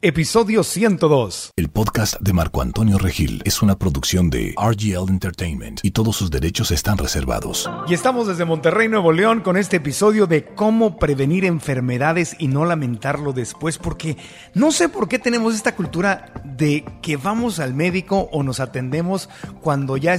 Episodio 102. El podcast de Marco Antonio Regil es una producción de RGL Entertainment y todos sus derechos están reservados. Y estamos desde Monterrey, Nuevo León, con este episodio de cómo prevenir enfermedades y no lamentarlo después, porque no sé por qué tenemos esta cultura de que vamos al médico o nos atendemos cuando ya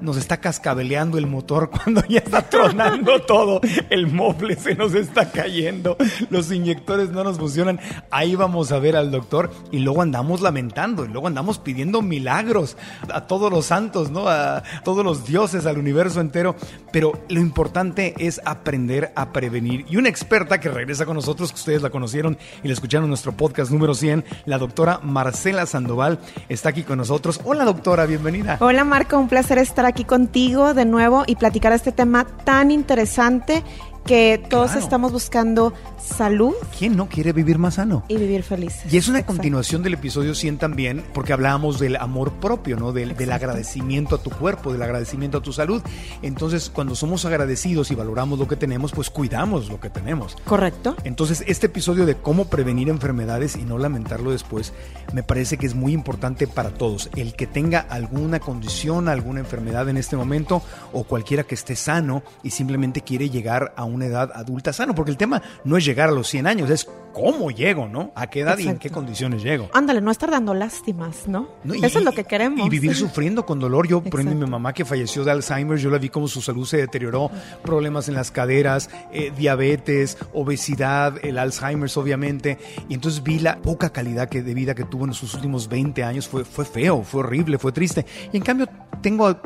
nos está cascabeleando el motor, cuando ya está tronando todo, el mofle se nos está cayendo, los inyectores no nos funcionan. Ahí vamos a ver al doctor y luego andamos lamentando y luego andamos pidiendo milagros a todos los santos, ¿no? A todos los dioses, al universo entero. Pero lo importante es aprender a prevenir. Y una experta que regresa con nosotros, que ustedes la conocieron y la escucharon en nuestro podcast número 100, la doctora Marcela Sandoval, está aquí con nosotros. Hola, doctora, bienvenida. Hola, Marco, un placer estar aquí contigo de nuevo y platicar este tema tan interesante que todos estamos buscando salud. ¿Quién no quiere vivir más sano? Y vivir feliz. Y es una continuación del episodio 100 también, porque hablábamos del amor propio, ¿no? Del agradecimiento a tu cuerpo, del agradecimiento a tu salud. Entonces, cuando somos agradecidos y valoramos lo que tenemos, pues cuidamos lo que tenemos. Correcto. Entonces, este episodio de cómo prevenir enfermedades y no lamentarlo después, me parece que es muy importante para todos. El que tenga alguna condición, alguna enfermedad en este momento, o cualquiera que esté sano y simplemente quiere llegar a una edad adulta sano, porque el tema no es llegar a los 100 años, es cómo llego, ¿no? A qué edad y en qué condiciones llego. Ándale, no estar dando lástimas, ¿no? Eso es lo que queremos. Y vivir sufriendo con dolor. Yo, por ejemplo, mi mamá que falleció de Alzheimer, yo la vi como su salud se deterioró, problemas en las caderas, diabetes, obesidad, el Alzheimer, obviamente, y entonces vi la poca calidad de vida que tuvo en sus últimos 20 años, fue feo, fue horrible, fue triste, y en cambio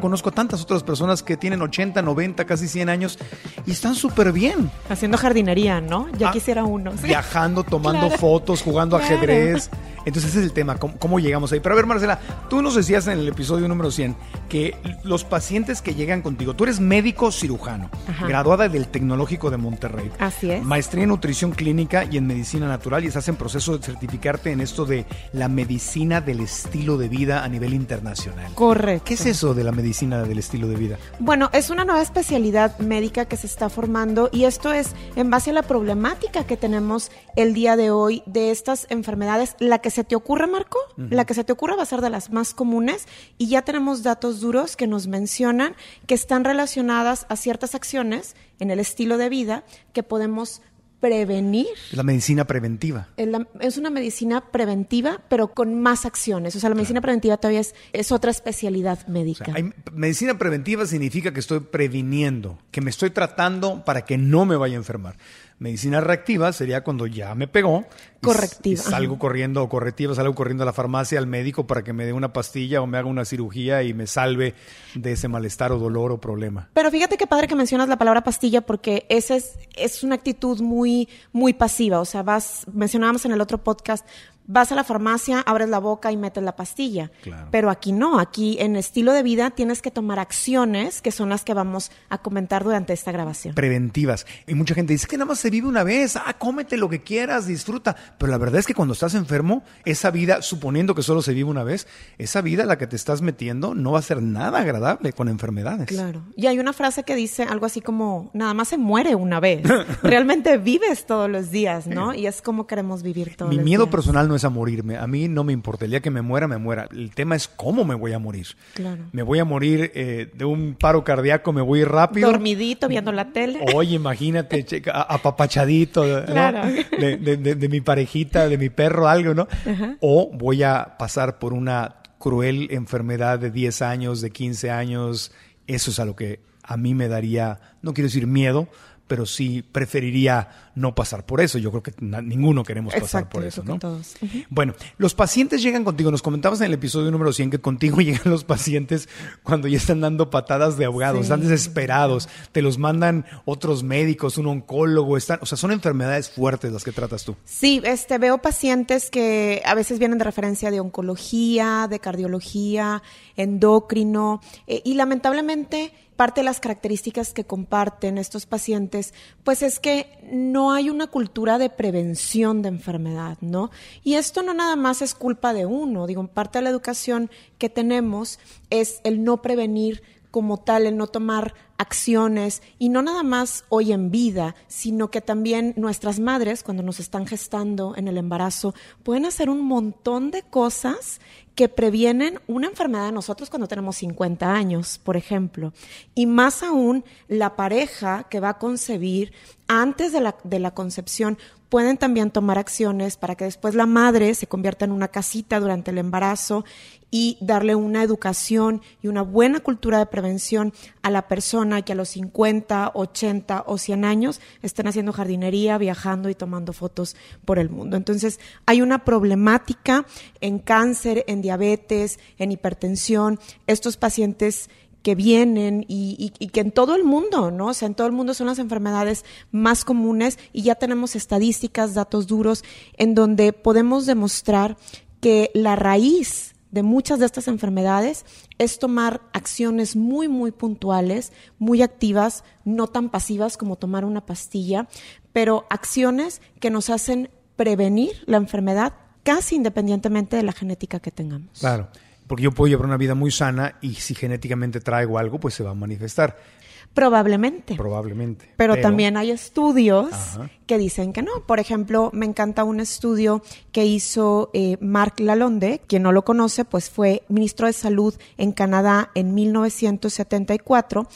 conozco tantas otras personas que tienen 80, 90, casi 100 años y están súper bien. Haciendo jardinería, ¿no? Ya quisiera uno. ¿Sí? Viajando, tomando fotos, jugando ajedrez. Entonces ese es el tema, ¿cómo llegamos ahí? Pero a ver, Marcela, tú nos decías en el episodio número 100 que los pacientes que llegan contigo, tú eres médico cirujano, graduada del Tecnológico de Monterrey. Así es. Maestría en nutrición clínica y en medicina natural, y estás en proceso de certificarte en esto de la medicina del estilo de vida a nivel internacional. Correcto. ¿Qué es eso de la medicina del estilo de vida? Bueno, es una nueva especialidad médica que se está formando, y esto es en base a la problemática que tenemos el día de hoy de estas enfermedades. La que se te ocurra, Marco, la que se te ocurra va a ser de las más comunes, y ya tenemos datos duros que nos mencionan que están relacionadas a ciertas acciones en el estilo de vida que podemos prevenir. La medicina preventiva. Es una medicina preventiva, pero con más acciones. O sea, la medicina preventiva todavía es otra especialidad médica. O sea, medicina preventiva significa que estoy previniendo, que me estoy tratando para que no me vaya a enfermar. Medicina reactiva sería cuando ya me pegó. Correctiva. Salgo corriendo a la farmacia, al médico, para que me dé una pastilla o me haga una cirugía y me salve de ese malestar o dolor o problema. Pero fíjate qué padre que mencionas la palabra pastilla, porque esa es una actitud muy, muy pasiva. O sea, mencionábamos en el otro podcast, vas a la farmacia, abres la boca y metes la pastilla. Claro. Pero aquí no, aquí en estilo de vida tienes que tomar acciones que son las que vamos a comentar durante esta grabación. Preventivas. Y mucha gente dice que nada más se vive una vez, cómete lo que quieras, disfruta. Pero la verdad es que cuando estás enfermo, esa vida, suponiendo que solo se vive una vez, esa vida a la que te estás metiendo no va a ser nada agradable con enfermedades. Claro. Y hay una frase que dice algo así como, nada más se muere una vez. Realmente vives todos los días, ¿no? Y es como queremos vivir todos los días. Mi miedo personal no no es a morirme. A mí no me importa. El día que me muera, me muera. El tema es cómo me voy a morir. Claro. Me voy a morir de un paro cardíaco, me voy rápido. Dormidito, viendo la tele. Oye, imagínate, apapachadito, claro, ¿no? De mi parejita, de mi perro, algo, ¿no? Ajá. O voy a pasar por una cruel enfermedad de 10 años, de 15 años. Eso es a lo que a mí me daría, no quiero decir miedo, pero sí preferiría no pasar por eso. Yo creo que ninguno queremos pasar por eso, ¿no? Todos. Uh-huh. Bueno, los pacientes llegan contigo. Nos comentabas en el episodio número 100 que contigo llegan los pacientes cuando ya están dando patadas de ahogados, sí, están desesperados, te los mandan otros médicos, un oncólogo, están, o sea, son enfermedades fuertes las que tratas tú. Sí, veo pacientes que a veces vienen de referencia de oncología, de cardiología, endocrino, y lamentablemente parte de las características que comparten estos pacientes, pues es que no hay una cultura de prevención de enfermedad, ¿no? Y esto no nada más es culpa de uno, digo, parte de la educación que tenemos es el no prevenir como tal, el no tomar acciones, y no nada más hoy en vida, sino que también nuestras madres, cuando nos están gestando en el embarazo, pueden hacer un montón de cosas que previenen una enfermedad de nosotros cuando tenemos 50 años, por ejemplo. Y más aún, la pareja que va a concebir antes de la concepción pueden también tomar acciones para que después la madre se convierta en una casita durante el embarazo y darle una educación y una buena cultura de prevención a la persona que a los 50, 80 o 100 años estén haciendo jardinería, viajando y tomando fotos por el mundo. Entonces, hay una problemática en cáncer, en diabetes, en hipertensión. Estos pacientes que vienen y que en todo el mundo, ¿no? O sea, en todo el mundo son las enfermedades más comunes y ya tenemos estadísticas, datos duros, en donde podemos demostrar que la raíz de muchas de estas enfermedades es tomar acciones muy, muy puntuales, muy activas, no tan pasivas como tomar una pastilla, pero acciones que nos hacen prevenir la enfermedad casi independientemente de la genética que tengamos. Claro. Porque yo puedo llevar una vida muy sana y si genéticamente traigo algo, pues se va a manifestar. Probablemente. Pero también hay estudios, ajá, que dicen que no. Por ejemplo, me encanta un estudio que hizo Marc Lalonde, quien no lo conoce, pues fue ministro de Salud en Canadá en 1974.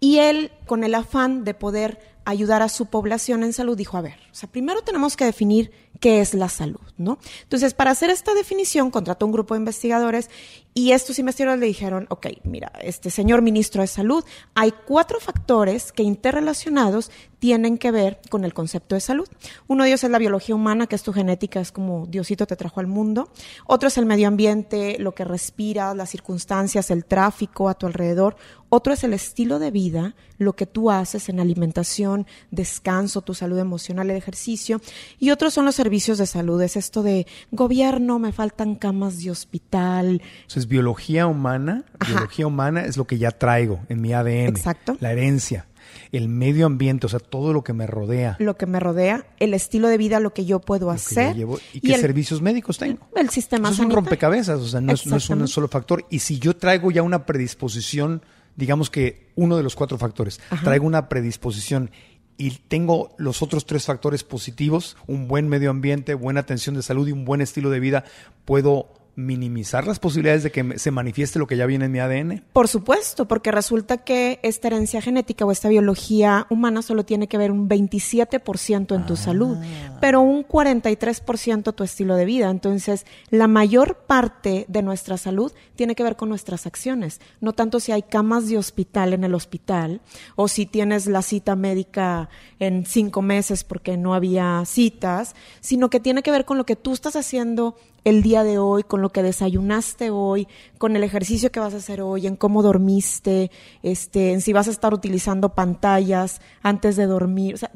Y él, con el afán de poder ayudar a su población en salud, dijo, a ver, o sea, primero tenemos que definir qué es la salud, ¿no? Entonces, para hacer esta definición, contrató un grupo de investigadores y estos investigadores le dijeron, ok, mira, señor ministro de Salud, hay 4 factores que interrelacionados tienen que ver con el concepto de salud. Uno de ellos es la biología humana, que es tu genética, es como Diosito te trajo al mundo. Otro es el medio ambiente, lo que respiras, las circunstancias, el tráfico a tu alrededor. Otro es el estilo de vida, lo que tú haces en alimentación, descanso, tu salud emocional, el ejercicio. Y otros son los servicios de salud. Es esto de gobierno, me faltan camas de hospital. Entonces, biología humana, ajá, biología humana es lo que ya traigo en mi ADN. Exacto. La herencia. El medio ambiente, o sea, todo lo que me rodea. Lo que me rodea, el estilo de vida, lo que yo puedo hacer. ¿Y qué servicios médicos tengo? El sistema sanitario. Es un rompecabezas, o sea, no es un solo factor. Y si yo traigo ya una predisposición, digamos que uno de los 4 factores, ajá, traigo una predisposición y tengo los otros 3 factores positivos, un buen medio ambiente, buena atención de salud y un buen estilo de vida, puedo minimizar las posibilidades de que se manifieste lo que ya viene en mi ADN. Por supuesto, porque resulta que esta herencia genética o esta biología humana solo tiene que ver un 27% en tu salud, pero un 43% tu estilo de vida. Entonces, la mayor parte de nuestra salud tiene que ver con nuestras acciones. No tanto si hay camas de hospital en el hospital o si tienes la cita médica en 5 meses porque no había citas, sino que tiene que ver con lo que tú estás haciendo el día de hoy, con lo que desayunaste hoy, con el ejercicio que vas a hacer hoy, en cómo dormiste, en si vas a estar utilizando pantallas antes de dormir. O sea,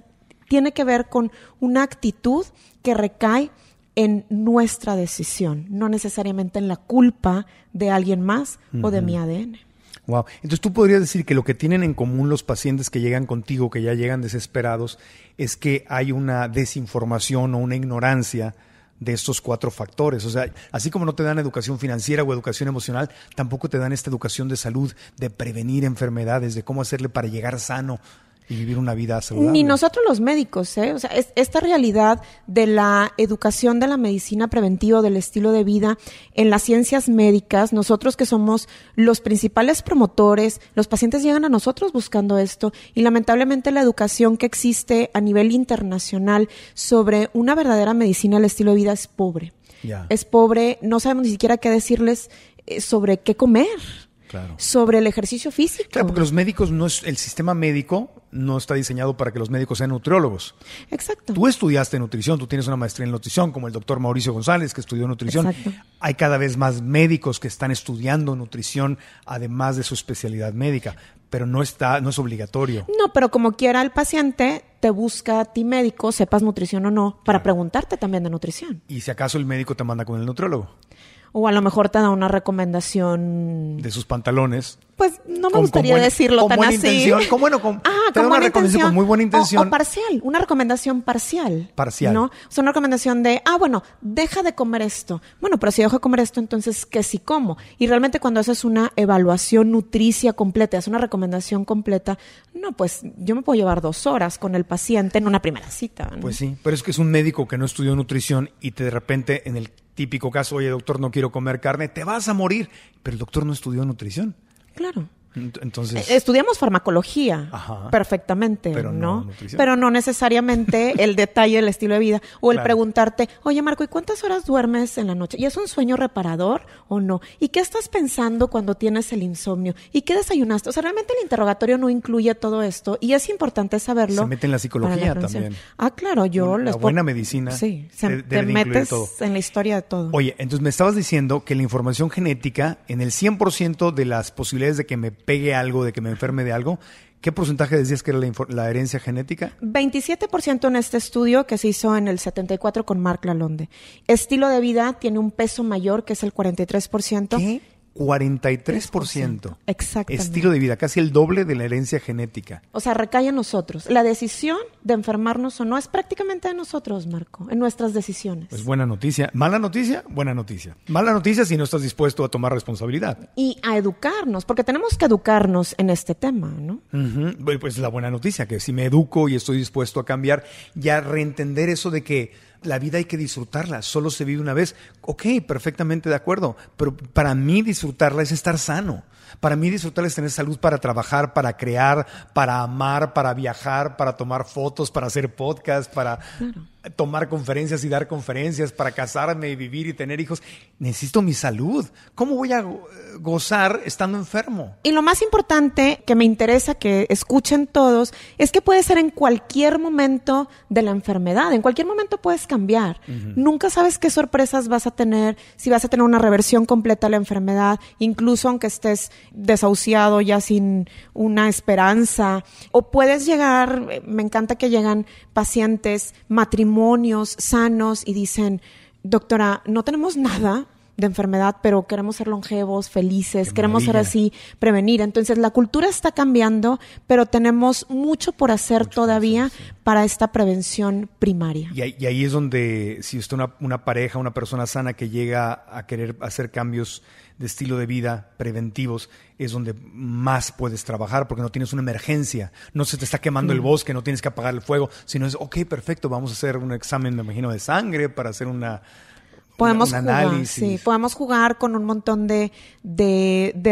tiene que ver con una actitud que recae en nuestra decisión, no necesariamente en la culpa de alguien más, uh-huh, o de mi ADN. Wow. Entonces, tú podrías decir que lo que tienen en común los pacientes que llegan contigo, que ya llegan desesperados, es que hay una desinformación o una ignorancia de estos 4 factores. O sea, así como no te dan educación financiera o educación emocional, tampoco te dan esta educación de salud, de prevenir enfermedades, de cómo hacerle para llegar sano. y vivir una vida saludable. Ni nosotros los médicos, ¿eh? O sea, esta realidad de la educación de la medicina preventiva, del estilo de vida en las ciencias médicas, nosotros que somos los principales promotores, los pacientes llegan a nosotros buscando esto, y lamentablemente la educación que existe a nivel internacional sobre una verdadera medicina del estilo de vida es pobre. Yeah. Es pobre, no sabemos ni siquiera qué decirles sobre qué comer. Claro. Sobre el ejercicio físico. Claro, porque los médicos no es, el sistema médico no está diseñado para que los médicos sean nutriólogos. Exacto. Tú estudiaste nutrición, tú tienes una maestría en nutrición, como el doctor Mauricio González, que estudió nutrición. Exacto. Hay cada vez más médicos que están estudiando nutrición, además de su especialidad médica, pero no es obligatorio. No, pero como quiera el paciente te busca a ti médico, sepas nutrición o no, para claro. preguntarte también de nutrición. ¿Y si acaso el médico te manda con el nutriólogo? O a lo mejor te da una recomendación... de sus pantalones. Pues no me gustaría decirlo tan así. Con buena intención. Te da una recomendación con muy buena intención. O parcial, una recomendación parcial. Parcial. ¿No? O sea, una recomendación de, bueno, deja de comer esto. Bueno, pero si dejo de comer esto, entonces, ¿qué sí como? Y realmente cuando haces una evaluación nutricia completa, haces una recomendación completa, no, pues yo me puedo llevar 2 horas con el paciente en una primera cita, ¿no? Pues sí, pero es que es un médico que no estudió nutrición y te de repente en el... típico caso, oye doctor, no quiero comer carne, te vas a morir. Pero el doctor no estudió nutrición. Claro. Entonces... estudiamos farmacología. Ajá. Perfectamente, pero ¿no? Pero no necesariamente el detalle del estilo de vida. O el claro. preguntarte, oye Marco, ¿y cuántas horas duermes en la noche? ¿Y es un sueño reparador o no? ¿Y qué estás pensando cuando tienes el insomnio? ¿Y qué desayunaste? O sea, realmente el interrogatorio no incluye todo esto. Y es importante saberlo. Se mete en la psicología también. Claro, yo les puedo... buena medicina. Sí, te metes en la historia de todo. Oye, entonces me estabas diciendo que la información genética, en el 100% de las posibilidades de que me pegue algo, de que me enferme de algo, ¿qué porcentaje decías que era la herencia genética? 27% en este estudio que se hizo en el 74 con Marc Lalonde. Estilo de vida tiene un peso mayor, que es el 43%. ¿Qué? 43%. Exactamente. Estilo de vida, casi el doble de la herencia genética. O sea, recae en nosotros. La decisión de enfermarnos o no es prácticamente de nosotros, Marco, en nuestras decisiones. Pues buena noticia. Mala noticia, buena noticia. Mala noticia si no estás dispuesto a tomar responsabilidad. Y a educarnos, porque tenemos que educarnos en este tema, ¿no? Uh-huh. Pues la buena noticia, que si me educo y estoy dispuesto a cambiar, ya reentender eso de que la vida hay que disfrutarla, solo se vive una vez. Ok, perfectamente de acuerdo, pero para mí disfrutarla es estar sano. Para mí disfrutarla es tener salud para trabajar, para crear, para amar, para viajar, para tomar fotos, para hacer podcasts, para claro. tomar conferencias y dar conferencias, para casarme y vivir y tener hijos. Necesito mi salud. ¿Cómo voy a gozar estando enfermo? Y lo más importante que me interesa que escuchen todos es que puede ser en cualquier momento de la enfermedad. En cualquier momento puedes cambiar. Uh-huh. Nunca sabes qué sorpresas vas a tener, si vas a tener una reversión completa de la enfermedad, incluso aunque estés desahuciado ya sin una esperanza. O puedes llegar, me encanta que llegan pacientes, matrimonios sanos y dicen, doctora, no tenemos nada de enfermedad, pero queremos ser longevos, felices, queremos ser así, prevenir. Entonces la cultura está cambiando, pero tenemos mucho por hacer todavía para esta prevención primaria. Y ahí es donde, si usted una pareja, una persona sana que llega a querer hacer cambios de estilo de vida preventivos, es donde más puedes trabajar, porque no tienes una emergencia, no se te está quemando el bosque, no tienes que apagar el fuego, sino es, ok, perfecto, vamos a hacer un examen, me imagino, de sangre para hacer una... podemos jugar, sí, podemos jugar con un montón de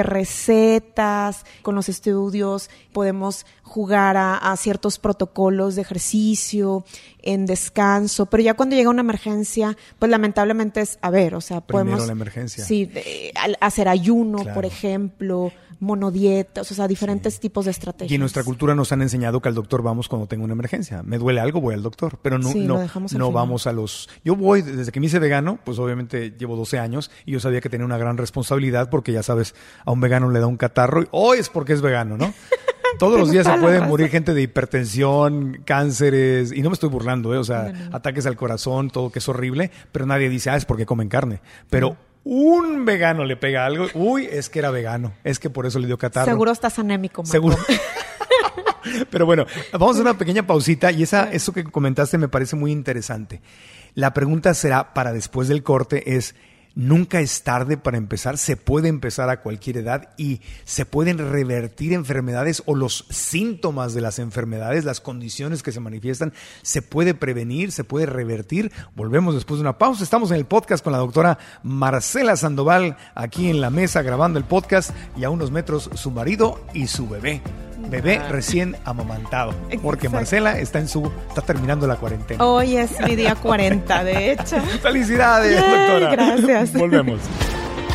recetas, con los estudios, podemos jugar a ciertos protocolos de ejercicio, en descanso, pero ya cuando llega una emergencia, pues lamentablemente es, primero podemos... la emergencia. Sí, hacer ayuno, claro. por ejemplo, monodietas, o sea, diferentes tipos de estrategias. Y en nuestra cultura nos han enseñado que al doctor vamos cuando tengo una emergencia. Me duele algo, voy al doctor, pero no vamos a los... Yo voy, desde que me hice vegano, pues obviamente llevo 12 años y yo sabía que tenía una gran responsabilidad porque ya sabes, a un vegano le da un catarro y hoy es porque es vegano, ¿no? Todos los días se puede morir gente de hipertensión, cánceres, y no me estoy burlando, o sea, ataques al corazón, todo que es horrible, pero nadie dice, es porque comen carne. Pero un vegano le pega algo, es que era vegano, es que por eso le dio catarro. Seguro estás anémico, Marco. Seguro. Pero bueno, vamos a hacer una pequeña pausita y eso que comentaste me parece muy interesante. La pregunta será, para después del corte, es Nunca es tarde para empezar, se puede empezar a cualquier edad y se pueden revertir enfermedades o los síntomas de las enfermedades, las condiciones que se manifiestan, se puede prevenir, se puede revertir. Volvemos después de una pausa. Estamos en el podcast con la doctora Marcela Sandoval, aquí en la mesa grabando el podcast, y a unos metros su marido y su bebé recién amamantado, porque exacto, Marcela está terminando la cuarentena. Hoy es mi día 40, de hecho. ¡Felicidades, doctora! Gracias. Volvemos.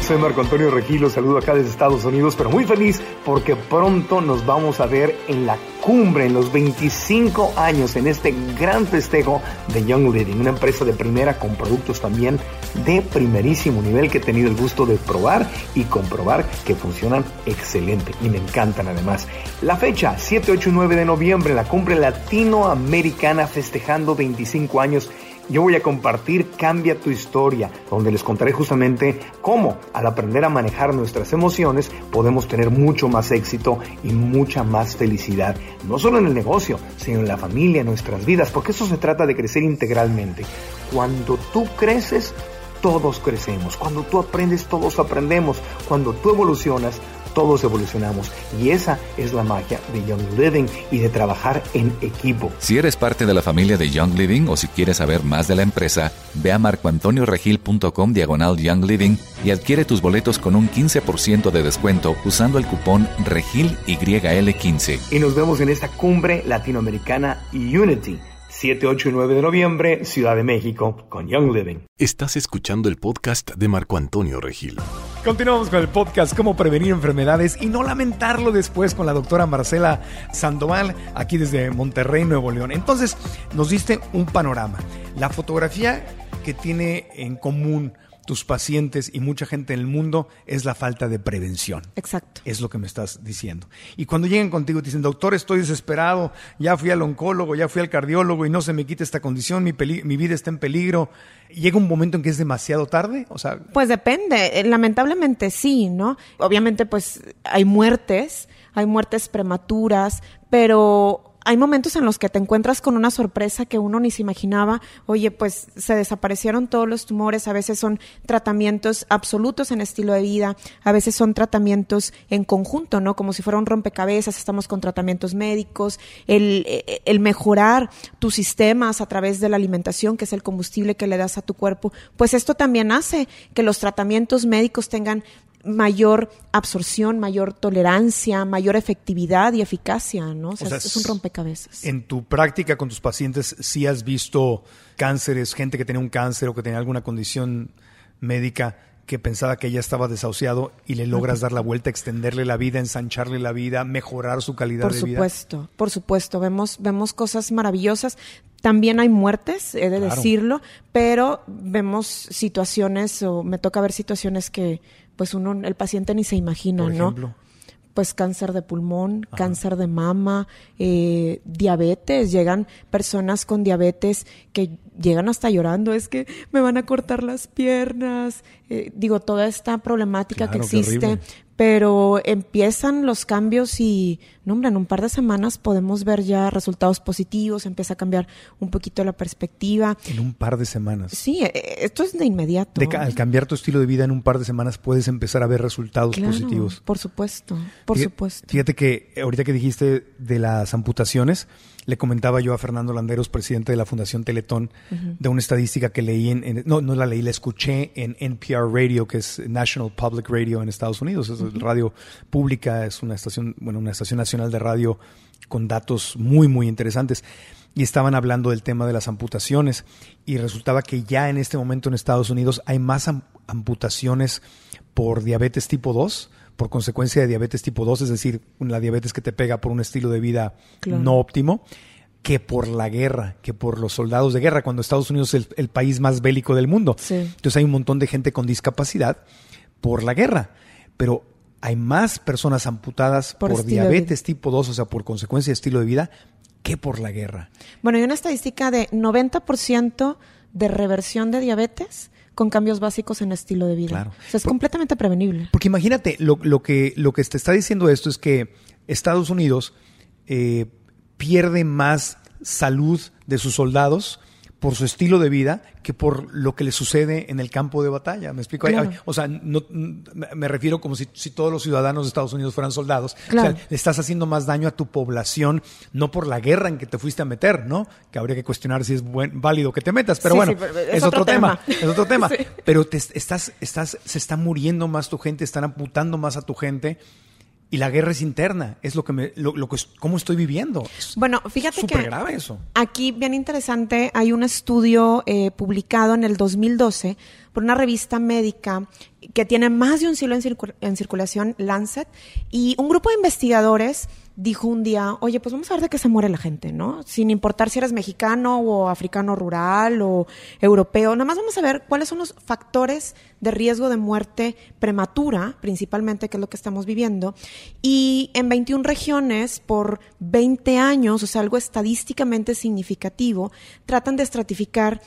Soy Marco Antonio Regil, los saludo acá desde Estados Unidos, pero muy feliz porque pronto nos vamos a ver en la cumbre, en los 25 años, en este gran festejo de Young Living, una empresa de primera con productos también de primerísimo nivel que he tenido el gusto de probar y comprobar que funcionan excelente y me encantan además. La fecha, 7, 8 y 9 de noviembre, la cumbre latinoamericana festejando 25 años. Yo voy a compartir Cambia tu Historia, donde les contaré justamente cómo, al aprender a manejar nuestras emociones, podemos tener mucho más éxito y mucha más felicidad, no solo en el negocio, sino en la familia, en nuestras vidas, porque eso se trata de crecer integralmente. Cuando tú creces, todos crecemos. Cuando tú aprendes, todos aprendemos. Cuando tú evolucionas, todos evolucionamos, y esa es la magia de Young Living y de trabajar en equipo. Si eres parte de la familia de Young Living o si quieres saber más de la empresa, ve a marcoantonioregil.com/Young Living y adquiere tus boletos con un 15% de descuento usando el cupón REGILYL15. Y nos vemos en esta cumbre latinoamericana Unity, 7, 8 y 9 de noviembre, Ciudad de México, con Young Living. Estás escuchando el podcast de Marco Antonio Regil. Continuamos con el podcast Cómo prevenir enfermedades y no lamentarlo después, con la doctora Marcela Sandoval, aquí desde Monterrey, Nuevo León. Entonces, nos diste un panorama. La fotografía que tiene en común tus pacientes y mucha gente en el mundo es la falta de prevención. Exacto. Es lo que me estás diciendo. Y cuando llegan contigo y te dicen, doctor, estoy desesperado, ya fui al oncólogo, ya fui al cardiólogo y no se me quita esta condición, mi vida está en peligro. ¿Llega un momento en que es demasiado tarde? O sea, pues depende. Lamentablemente sí, ¿no? Obviamente pues hay muertes prematuras, pero hay momentos en los que te encuentras con una sorpresa que uno ni se imaginaba. Oye, pues se desaparecieron todos los tumores. A veces son tratamientos absolutos en estilo de vida. A veces son tratamientos en conjunto, ¿no? Como si fuera un rompecabezas. Estamos con tratamientos médicos. El mejorar tus sistemas a través de la alimentación, que es el combustible que le das a tu cuerpo. Pues esto también hace que los tratamientos médicos tengan mayor absorción, mayor tolerancia, mayor efectividad y eficacia, ¿no? O sea, es un rompecabezas. En tu práctica con tus pacientes, ¿sí has visto cánceres, gente que tenía un cáncer o que tenía alguna condición médica que pensaba que ya estaba desahuciado y le logras dar la vuelta, extenderle la vida, ensancharle la vida, mejorar su calidad de vida? Por supuesto. Vemos cosas maravillosas. También hay muertes, he de decirlo, pero vemos situaciones, o me toca ver situaciones que pues el paciente ni se imagina, ¿no? Por ejemplo. Pues cáncer de pulmón, ajá, cáncer de mama, diabetes. Llegan personas con diabetes que llegan hasta llorando. Es que me van a cortar las piernas. Toda esta problemática que existe. Pero empiezan los cambios y, en un par de semanas podemos ver ya resultados positivos. Empieza a cambiar un poquito la perspectiva. En un par de semanas. Sí, esto es de inmediato. Al cambiar tu estilo de vida en un par de semanas puedes empezar a ver resultados positivos. Por supuesto. Fíjate que ahorita que dijiste de las amputaciones, le comentaba yo a Fernando Landeros, presidente de la Fundación Teletón, uh-huh, de una estadística que leí la escuché en NPR Radio, que es National Public Radio en Estados Unidos. Es uh-huh, radio pública, es una estación nacional de radio con datos muy, muy interesantes. Y estaban hablando del tema de las amputaciones y resultaba que ya en este momento en Estados Unidos hay más amputaciones por diabetes tipo 2, por consecuencia de diabetes tipo 2, es decir, la diabetes que te pega por un estilo de vida no óptimo, que por la guerra, que por los soldados de guerra, cuando Estados Unidos es el país más bélico del mundo. Sí. Entonces hay un montón de gente con discapacidad por la guerra, pero hay más personas amputadas por diabetes tipo 2, o sea, por consecuencia de estilo de vida, que por la guerra. Bueno, hay una estadística de 90% de reversión de diabetes con cambios básicos en estilo de vida. Claro. O sea, es completamente prevenible. Porque imagínate, lo que te está diciendo esto es que Estados Unidos pierde más salud de sus soldados por su estilo de vida que por lo que le sucede en el campo de batalla. ¿Me explico? Claro. O sea, no, me refiero como si todos los ciudadanos de Estados Unidos fueran soldados. Claro. O sea, le estás haciendo más daño a tu población, no por la guerra en que te fuiste a meter, ¿no? Que habría que cuestionar si es válido que te metas. Pero sí, bueno, sí, pero es otro tema. Es otro tema. Sí. Pero se está muriendo más tu gente, están amputando más a tu gente. Y la guerra es interna, es lo que cómo estoy viviendo. Bueno, fíjate que súper grave eso. Aquí, bien interesante, hay un estudio publicado en el 2012 por una revista médica que tiene más de un siglo en circulación, Lancet, y un grupo de investigadores dijo un día, oye, pues vamos a ver de qué se muere la gente, ¿no? Sin importar si eres mexicano o africano rural o europeo, nada más vamos a ver cuáles son los factores de riesgo de muerte prematura, principalmente, que es lo que estamos viviendo. Y en 21 regiones, por 20 años, o sea, algo estadísticamente significativo, tratan de estratificar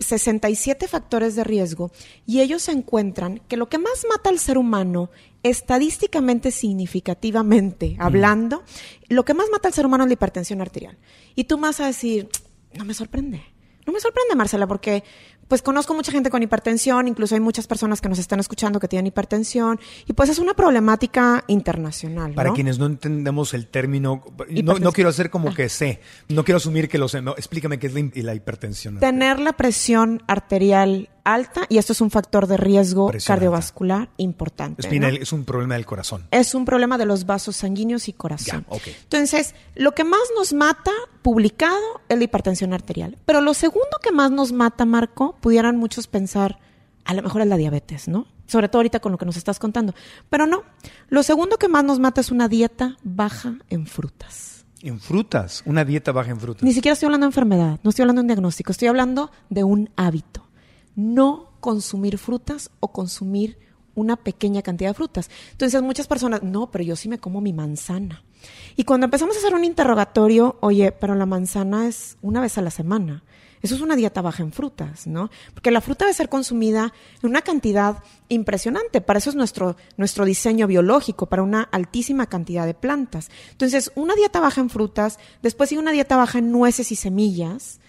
67 factores de riesgo, y ellos encuentran que lo que más mata al ser humano, estadísticamente significativamente hablando, lo que más mata al ser humano es la hipertensión arterial. Y tú vas a decir, no me sorprende, Marcela, porque pues conozco mucha gente con hipertensión, incluso hay muchas personas que nos están escuchando que tienen hipertensión, y pues es una problemática internacional, ¿no? Para quienes no entendemos el término, no quiero hacer como que sé, no quiero asumir que lo sé, no, explícame qué es la hipertensión. Tener la presión arterial alta, y esto es un factor de riesgo cardiovascular importante. Espinal, ¿no? Es un problema del corazón. Es un problema de los vasos sanguíneos y corazón. Ya, okay. Entonces, lo que más nos mata publicado es la hipertensión arterial. Pero lo segundo que más nos mata, Marco, pudieran muchos pensar, a lo mejor es la diabetes, ¿no? Sobre todo ahorita con lo que nos estás contando. Pero no, lo segundo que más nos mata es una dieta baja en frutas. ¿En frutas? Una dieta baja en frutas. Ni siquiera estoy hablando de enfermedad, no estoy hablando de un diagnóstico, estoy hablando de un hábito. No consumir frutas o consumir una pequeña cantidad de frutas. Entonces muchas personas, no, pero yo sí me como mi manzana. Y cuando empezamos a hacer un interrogatorio, oye, pero la manzana es una vez a la semana. Eso es una dieta baja en frutas, ¿no? Porque la fruta debe ser consumida en una cantidad impresionante. Para eso es nuestro diseño biológico, para una altísima cantidad de plantas. Entonces, una dieta baja en frutas, después sigue una dieta baja en nueces y semillas.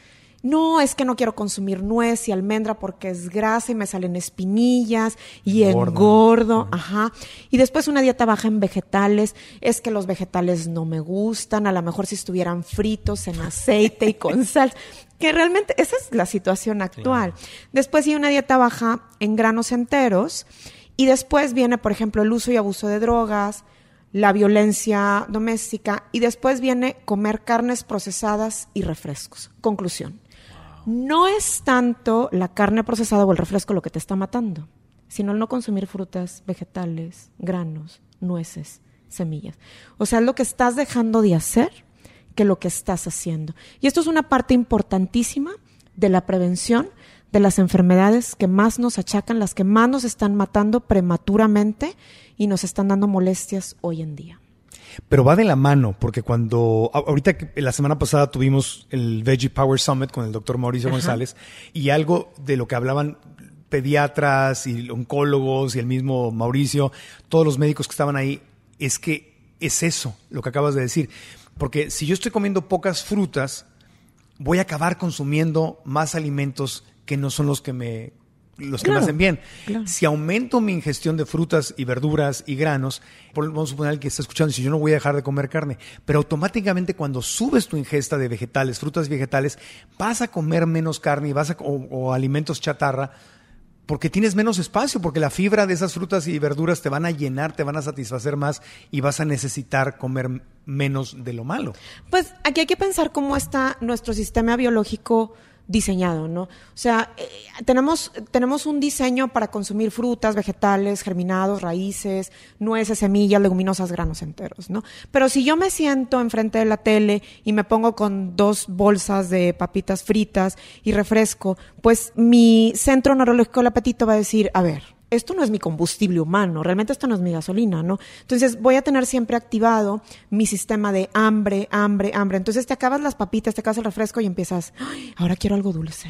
No, es que no quiero consumir nuez y almendra porque es grasa y me salen espinillas y engordo. Ajá. Y después una dieta baja en vegetales. Es que los vegetales no me gustan. A lo mejor si estuvieran fritos en aceite y con sal. Que realmente esa es la situación actual. Sí. Después hay una dieta baja en granos enteros. Y después viene, por ejemplo, el uso y abuso de drogas, la violencia doméstica. Y después viene comer carnes procesadas y refrescos. Conclusión. No es tanto la carne procesada o el refresco lo que te está matando, sino el no consumir frutas, vegetales, granos, nueces, semillas. O sea, es lo que estás dejando de hacer que lo que estás haciendo. Y esto es una parte importantísima de la prevención de las enfermedades que más nos achacan, las que más nos están matando prematuramente y nos están dando molestias hoy en día. Pero va de la mano, porque ahorita la semana pasada tuvimos el Veggie Power Summit con el doctor Mauricio González, y algo de lo que hablaban pediatras y oncólogos y el mismo Mauricio, todos los médicos que estaban ahí, es que es eso lo que acabas de decir. Porque si yo estoy comiendo pocas frutas, voy a acabar consumiendo más alimentos que no son los que me hacen bien. Claro. Si aumento mi ingestión de frutas y verduras y granos, vamos a suponer que está escuchando, si yo no voy a dejar de comer carne, pero automáticamente cuando subes tu ingesta de vegetales, frutas y vegetales, vas a comer menos carne y o alimentos chatarra, porque tienes menos espacio, porque la fibra de esas frutas y verduras te van a llenar, te van a satisfacer más y vas a necesitar comer menos de lo malo. Pues aquí hay que pensar cómo está nuestro sistema biológico diseñado, ¿no? O sea, tenemos un diseño para consumir frutas, vegetales, germinados, raíces, nueces, semillas, leguminosas, granos enteros, ¿no? Pero si yo me siento enfrente de la tele y me pongo con 2 bolsas de papitas fritas y refresco, pues mi centro neurológico del apetito va a decir, a ver, esto no es mi combustible humano, realmente esto no es mi gasolina, ¿no? Entonces voy a tener siempre activado mi sistema de hambre. Entonces te acabas las papitas, te acabas el refresco y empiezas, ¡ay, ahora quiero algo dulce!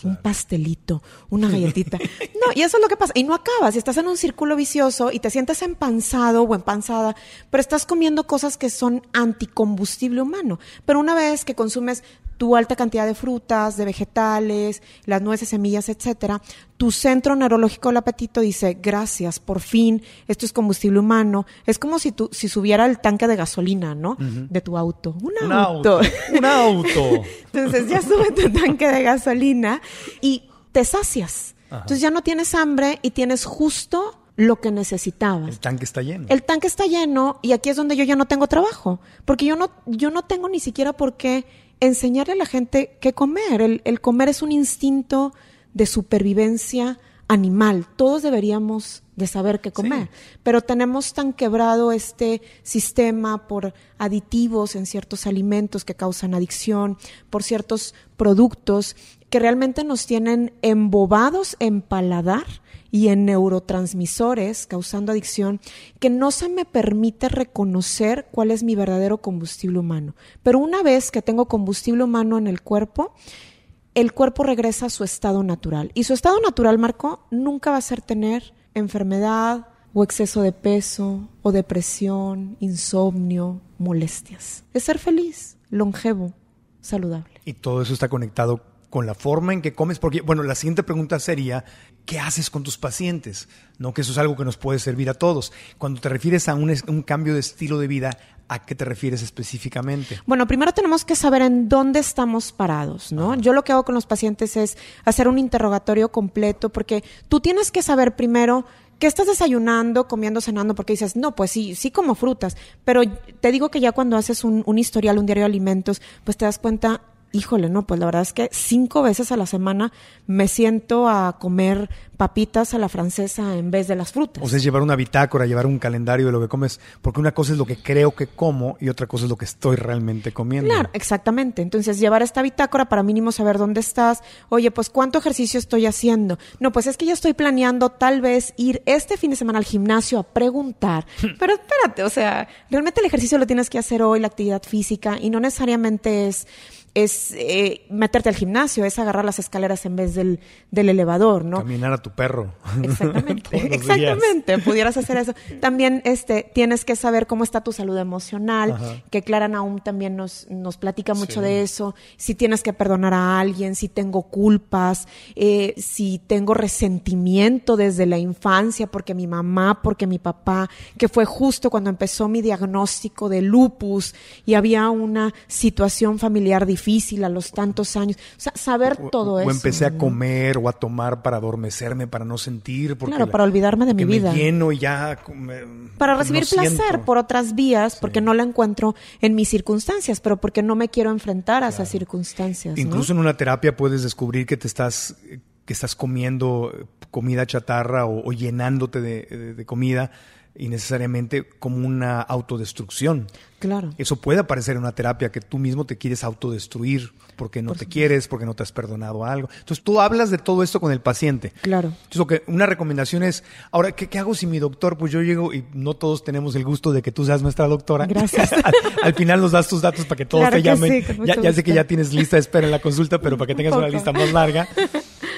Claro. Un pastelito, una galletita. No, y eso es lo que pasa. Y no acabas, y estás en un círculo vicioso y te sientes empanzado o empanzada, pero estás comiendo cosas que son anticombustible humano. Pero una vez que consumes tu alta cantidad de frutas, de vegetales, las nueces, semillas, etcétera, tu centro neurológico del apetito dice, gracias, por fin, esto es combustible humano. Es como si subiera el tanque de gasolina, ¿no? Uh-huh. De tu auto. Un auto. Entonces ya sube tu tanque de gasolina y te sacias. Ajá. Entonces ya no tienes hambre y tienes justo lo que necesitabas. El tanque está lleno. El tanque está lleno, y aquí es donde yo ya no tengo trabajo. Porque yo no tengo ni siquiera por qué enseñarle a la gente qué comer. El comer es un instinto de supervivencia animal. Todos deberíamos de saber qué comer. Sí. Pero tenemos tan quebrado este sistema por aditivos en ciertos alimentos que causan adicción, por ciertos productos que realmente nos tienen embobados en paladar y en neurotransmisores causando adicción, que no se me permite reconocer cuál es mi verdadero combustible humano. Pero una vez que tengo combustible humano en el cuerpo regresa a su estado natural. Y su estado natural, Marco, nunca va a ser tener enfermedad o exceso de peso o depresión, insomnio, molestias. Es ser feliz, longevo, saludable. Y todo eso está conectado con la forma en que comes, porque, bueno, la siguiente pregunta sería, ¿qué haces con tus pacientes? ¿No? Que eso es algo que nos puede servir a todos. Cuando te refieres a un cambio de estilo de vida, ¿a qué te refieres específicamente? Bueno, primero tenemos que saber en dónde estamos parados, ¿no? Ajá. Yo lo que hago con los pacientes es hacer un interrogatorio completo, porque tú tienes que saber primero qué estás desayunando, comiendo, cenando, porque dices, no, pues sí como frutas, pero te digo que ya cuando haces un historial, un diario de alimentos, pues te das cuenta, híjole, no, pues la verdad es que 5 veces a la semana me siento a comer papitas a la francesa en vez de las frutas. O sea, es llevar una bitácora, llevar un calendario de lo que comes, porque una cosa es lo que creo que como y otra cosa es lo que estoy realmente comiendo. Claro, exactamente. Entonces, llevar esta bitácora para mínimo saber dónde estás. Oye, pues, ¿cuánto ejercicio estoy haciendo? No, pues es que ya estoy planeando tal vez ir este fin de semana al gimnasio a preguntar. Pero espérate, o sea, realmente el ejercicio lo tienes que hacer hoy, la actividad física, y no necesariamente es meterte al gimnasio, es agarrar las escaleras en vez del elevador, ¿no? Caminar a tu perro. Exactamente. Pudieras hacer eso. También tienes que saber cómo está tu salud emocional, ajá, que Clara Nahum también nos platica mucho, sí, de eso. Si tienes que perdonar a alguien, si tengo culpas, si tengo resentimiento desde la infancia, porque mi mamá, porque mi papá, que fue justo cuando empezó mi diagnóstico de lupus y había una situación familiar difícil a los tantos años. O sea, saber todo eso. O empecé a comer o a tomar para adormecerme, para no sentir. Porque claro, para olvidarme de mi vida. Me lleno y ya. Para recibir no placer siento por otras vías, porque sí, no la encuentro en mis circunstancias, pero porque no me quiero enfrentar a esas circunstancias. Incluso, ¿no?, en una terapia puedes descubrir que estás comiendo comida chatarra o llenándote de comida y necesariamente como una autodestrucción. Claro. Eso puede aparecer en una terapia, que tú mismo te quieres autodestruir porque no te quieres, porque no te has perdonado algo. Entonces, tú hablas de todo esto con el paciente. Claro. Entonces, una recomendación es, ahora, ¿qué hago si mi doctor? Pues yo llego, y no todos tenemos el gusto de que tú seas nuestra doctora. Gracias. al final nos das tus datos para que todos te llamen. Sí, ya sé que ya tienes lista de espera en la consulta, pero para que tengas una lista más larga.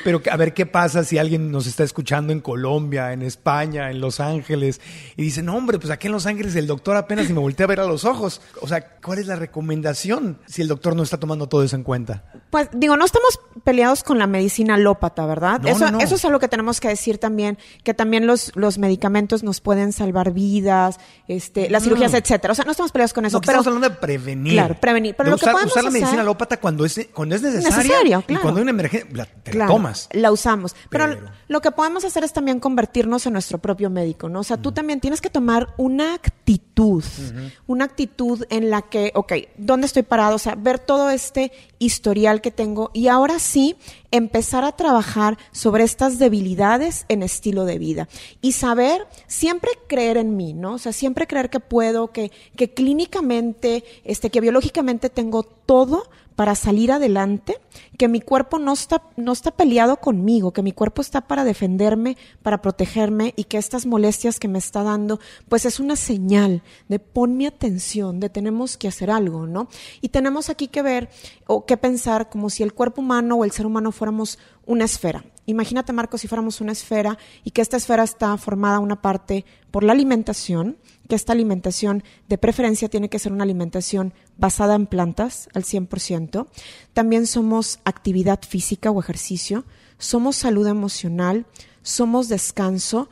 Pero a ver qué pasa si alguien nos está escuchando en Colombia, en España, en Los Ángeles, y dice, no, hombre, pues aquí en Los Ángeles el doctor apenas si me voltea a ver a los ojos. O sea, ¿cuál es la recomendación si el doctor no está tomando todo eso en cuenta? Pues digo, no estamos peleados con la medicina alópata, ¿verdad? No, eso, no. Eso es algo que tenemos que decir también, que también los medicamentos nos pueden salvar vidas, las cirugías, etcétera. O sea, no estamos peleados con eso. No, pero estamos hablando de prevenir. Claro, prevenir. Pero usar la medicina alópata cuando es necesaria. Claro. Y cuando hay una emergencia, la tomas. La usamos. Pero lo que podemos hacer es también convertirnos en nuestro propio médico, ¿no? O sea, tú también tienes que tomar una actitud. Uh-huh. Una actitud en la que, ¿dónde estoy parado? O sea, ver todo este historial que tengo y ahora sí empezar a trabajar sobre estas debilidades en estilo de vida. Y saber, siempre creer en mí, ¿no? O sea, siempre creer que puedo, que clínicamente, que biológicamente tengo todo para salir adelante, que mi cuerpo no está peleado conmigo, que mi cuerpo está para defenderme, para protegerme, y que estas molestias que me está dando, pues es una señal de ponme atención, de tenemos que hacer algo, ¿no? Y tenemos aquí que ver o que pensar como si el cuerpo humano o el ser humano fuéramos una esfera. Imagínate, Marco, si fuéramos una esfera y que esta esfera está formada una parte por la alimentación, que esta alimentación de preferencia tiene que ser una alimentación basada en plantas al 100%. También somos actividad física o ejercicio, somos salud emocional, somos descanso.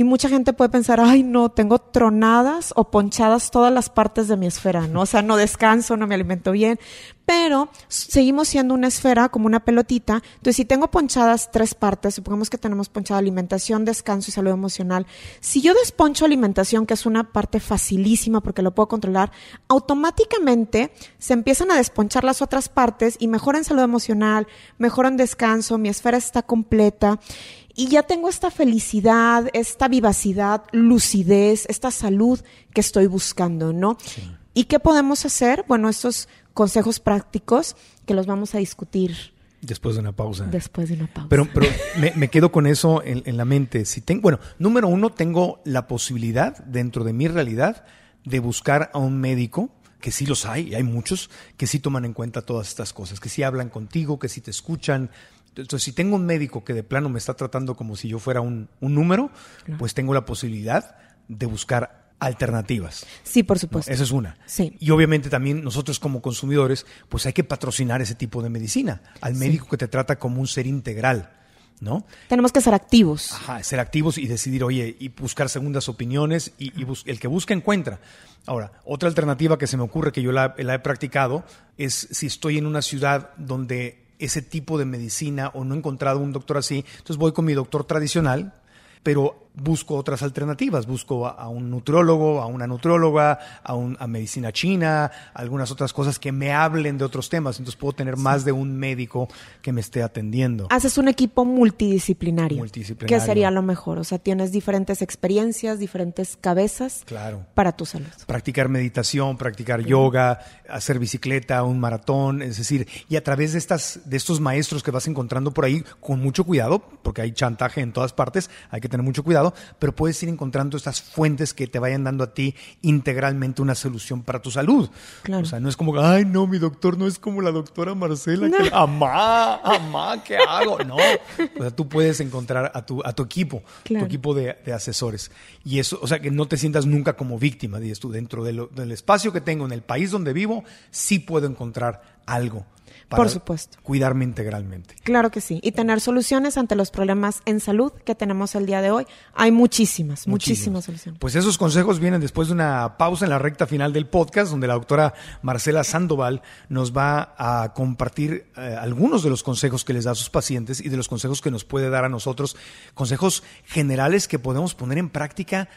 Y mucha gente puede pensar, ay no, tengo tronadas o ponchadas todas las partes de mi esfera, ¿no? O sea, no descanso, no me alimento bien, pero seguimos siendo una esfera como una pelotita. Entonces, si tengo ponchadas tres partes, supongamos que tenemos ponchada alimentación, descanso y salud emocional. Si yo desponcho alimentación, que es una parte facilísima porque lo puedo controlar, automáticamente se empiezan a desponchar las otras partes y mejora en salud emocional, mejora en descanso, mi esfera está completa. Y ya tengo esta felicidad, esta vivacidad, lucidez, esta salud que estoy buscando, ¿no? Sí. ¿Y qué podemos hacer? Bueno, estos consejos prácticos que los vamos a discutir. Después de una pausa. Después de una pausa. Pero me quedo con eso en la mente. Si tengo, bueno, número uno, tengo la posibilidad dentro de mi realidad de buscar a un médico, que sí los hay, y hay muchos, que sí toman en cuenta todas estas cosas, que sí hablan contigo, que sí te escuchan. Entonces, si tengo un médico que de plano me está tratando como si yo fuera un número, claro, pues tengo la posibilidad de buscar alternativas. Sí, por supuesto. No, esa es una. Sí. Y obviamente también nosotros como consumidores, pues hay que patrocinar ese tipo de medicina. Al médico sí, que te trata como un ser integral, ¿no? Tenemos que ser activos. Ajá, ser activos y decidir, oye, y buscar segundas opiniones y el que busca encuentra. Ahora, otra alternativa que se me ocurre que yo la he practicado es si estoy en una ciudad donde ese tipo de medicina o no he encontrado un doctor así, entonces voy con mi doctor tradicional, pero busco otras alternativas, busco a un nutriólogo, a una nutrióloga, a medicina china, algunas otras cosas que me hablen de otros temas, entonces puedo tener más de un médico que me esté atendiendo. Haces un equipo multidisciplinario. Que sería lo mejor, o sea, tienes diferentes experiencias, diferentes cabezas, claro, para tu salud. Practicar meditación, practicar yoga, hacer bicicleta, un maratón, es decir, y a través de estos maestros que vas encontrando por ahí, con mucho cuidado, porque hay chantaje en todas partes, hay que tener mucho cuidado, pero puedes ir encontrando estas fuentes que te vayan dando a ti integralmente una solución para tu salud. Claro. O sea, no es como, ay, no, mi doctor no es como la doctora Marcela. No. Que, amá, ¿qué hago? No. O sea, tú puedes encontrar a tu equipo, claro, tu equipo de asesores. Y eso, o sea, que no te sientas nunca como víctima, dices tú, dentro del espacio que tengo, en el país donde vivo, sí puedo encontrar algo. Por supuesto. Cuidarme integralmente. Claro que sí. Y tener soluciones ante los problemas en salud que tenemos el día de hoy. Hay muchísimas soluciones. Pues esos consejos vienen después de una pausa en la recta final del podcast, donde la doctora Marcela Sandoval nos va a compartir algunos de los consejos que les da a sus pacientes y de los consejos que nos puede dar a nosotros. Consejos generales que podemos poner en práctica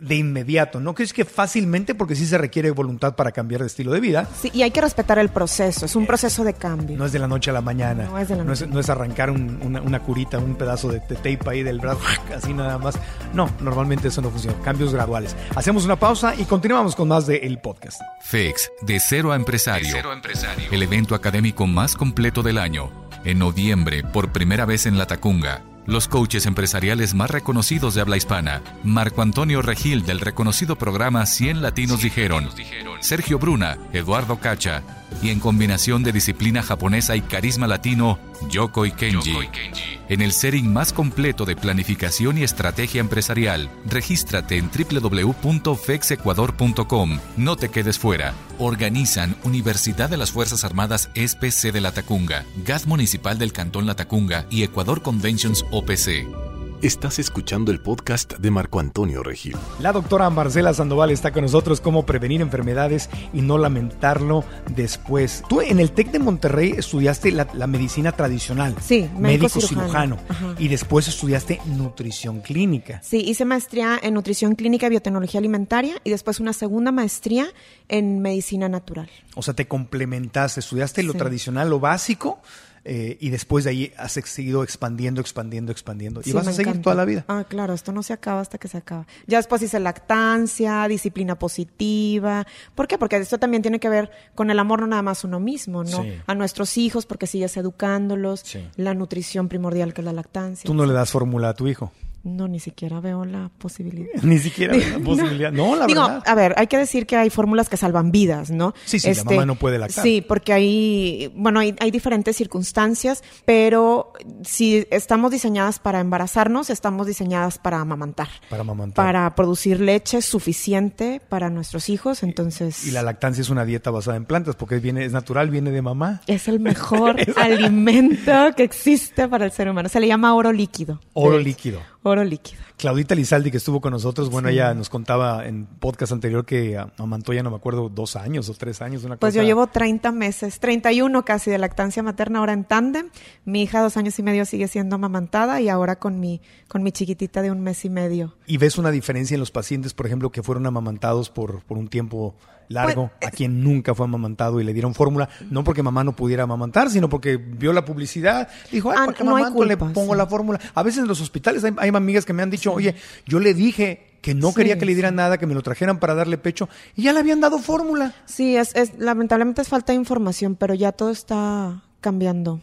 de inmediato, ¿no? Que es que fácilmente, porque sí se requiere voluntad para cambiar de estilo de vida. Sí, y hay que respetar el proceso, es un proceso de cambio. No es de la noche a la mañana. No es de la noche. No es arrancar una curita, un pedazo de tape ahí del brazo, así nada más. No, normalmente eso no funciona. Cambios graduales. Hacemos una pausa y continuamos con más de El Podcast. FEX, de cero a empresario. De cero a empresario. El evento académico más completo del año. En noviembre, por primera vez en Latacunga. Los coaches empresariales más reconocidos de habla hispana, Marco Antonio Regil del reconocido programa 100 Latinos dijeron, Sergio Bruna, Eduardo Cacha, y en combinación de disciplina japonesa y carisma latino, Yoko y Kenji. En el setting más completo de planificación y estrategia empresarial, regístrate en www.fexecuador.com. No te quedes fuera. Organizan Universidad de las Fuerzas Armadas ESPE de Latacunga, GAD Municipal del Cantón Latacunga y Ecuador Conventions OPC. Estás escuchando el podcast de Marco Antonio Regil. La doctora Marcela Sandoval está con nosotros, cómo prevenir enfermedades y no lamentarlo después. Tú en el TEC de Monterrey estudiaste la medicina tradicional. Sí, médico cirujano. Y después estudiaste nutrición clínica. Sí, hice maestría en nutrición clínica y biotecnología alimentaria y después una segunda maestría en medicina natural. O sea, te complementaste, estudiaste lo tradicional, lo básico. Y después de ahí has seguido expandiendo. Y sí, vas a seguir toda la vida. Ah, claro, esto no se acaba hasta que se acaba. Ya después hice lactancia, disciplina positiva. ¿Por qué? Porque esto también tiene que ver con el amor, no nada más uno mismo, ¿no? Sí. A nuestros hijos, porque sigues educándolos. Sí. La nutrición primordial que es la lactancia. ¿Tú no le das fórmula a tu hijo? No, ni siquiera veo la posibilidad. Ni siquiera veo la posibilidad. No, la verdad. Digo, a ver, hay que decir que hay fórmulas que salvan vidas, ¿no? Sí, sí, la mamá no puede lactar. Sí, porque hay, bueno, hay diferentes circunstancias, pero si estamos diseñadas para embarazarnos, estamos diseñadas para amamantar. Para amamantar. Para producir leche suficiente para nuestros hijos, entonces... Y la lactancia es una dieta basada en plantas, porque viene, es natural, viene de mamá. Es el mejor alimento que existe para el ser humano. Se le llama oro líquido. Oro líquido. Oro líquido. Claudita Lizaldi, que estuvo con nosotros, bueno, sí, ella nos contaba en podcast anterior que amamantó, ya no me acuerdo, 2 años o 3 años. Una pues cosa... yo llevo 30 meses, 31 casi de lactancia materna ahora en tándem. Mi hija 2 años y medio sigue siendo amamantada y ahora con mi chiquitita de 1 mes y medio. ¿Y ves una diferencia en los pacientes, por ejemplo, que fueron amamantados por un tiempo largo, pues, a quien nunca fue amamantado y le dieron fórmula? No porque mamá no pudiera amamantar, sino porque vio la publicidad, dijo, ay, ¿para qué no amamanto? Le pongo la fórmula. A veces en los hospitales hay amigas que me han dicho, oye, yo le dije que no quería que le dieran nada, que me lo trajeran para darle pecho, y ya le habían dado fórmula. Sí, lamentablemente es falta de información, pero ya todo está cambiando.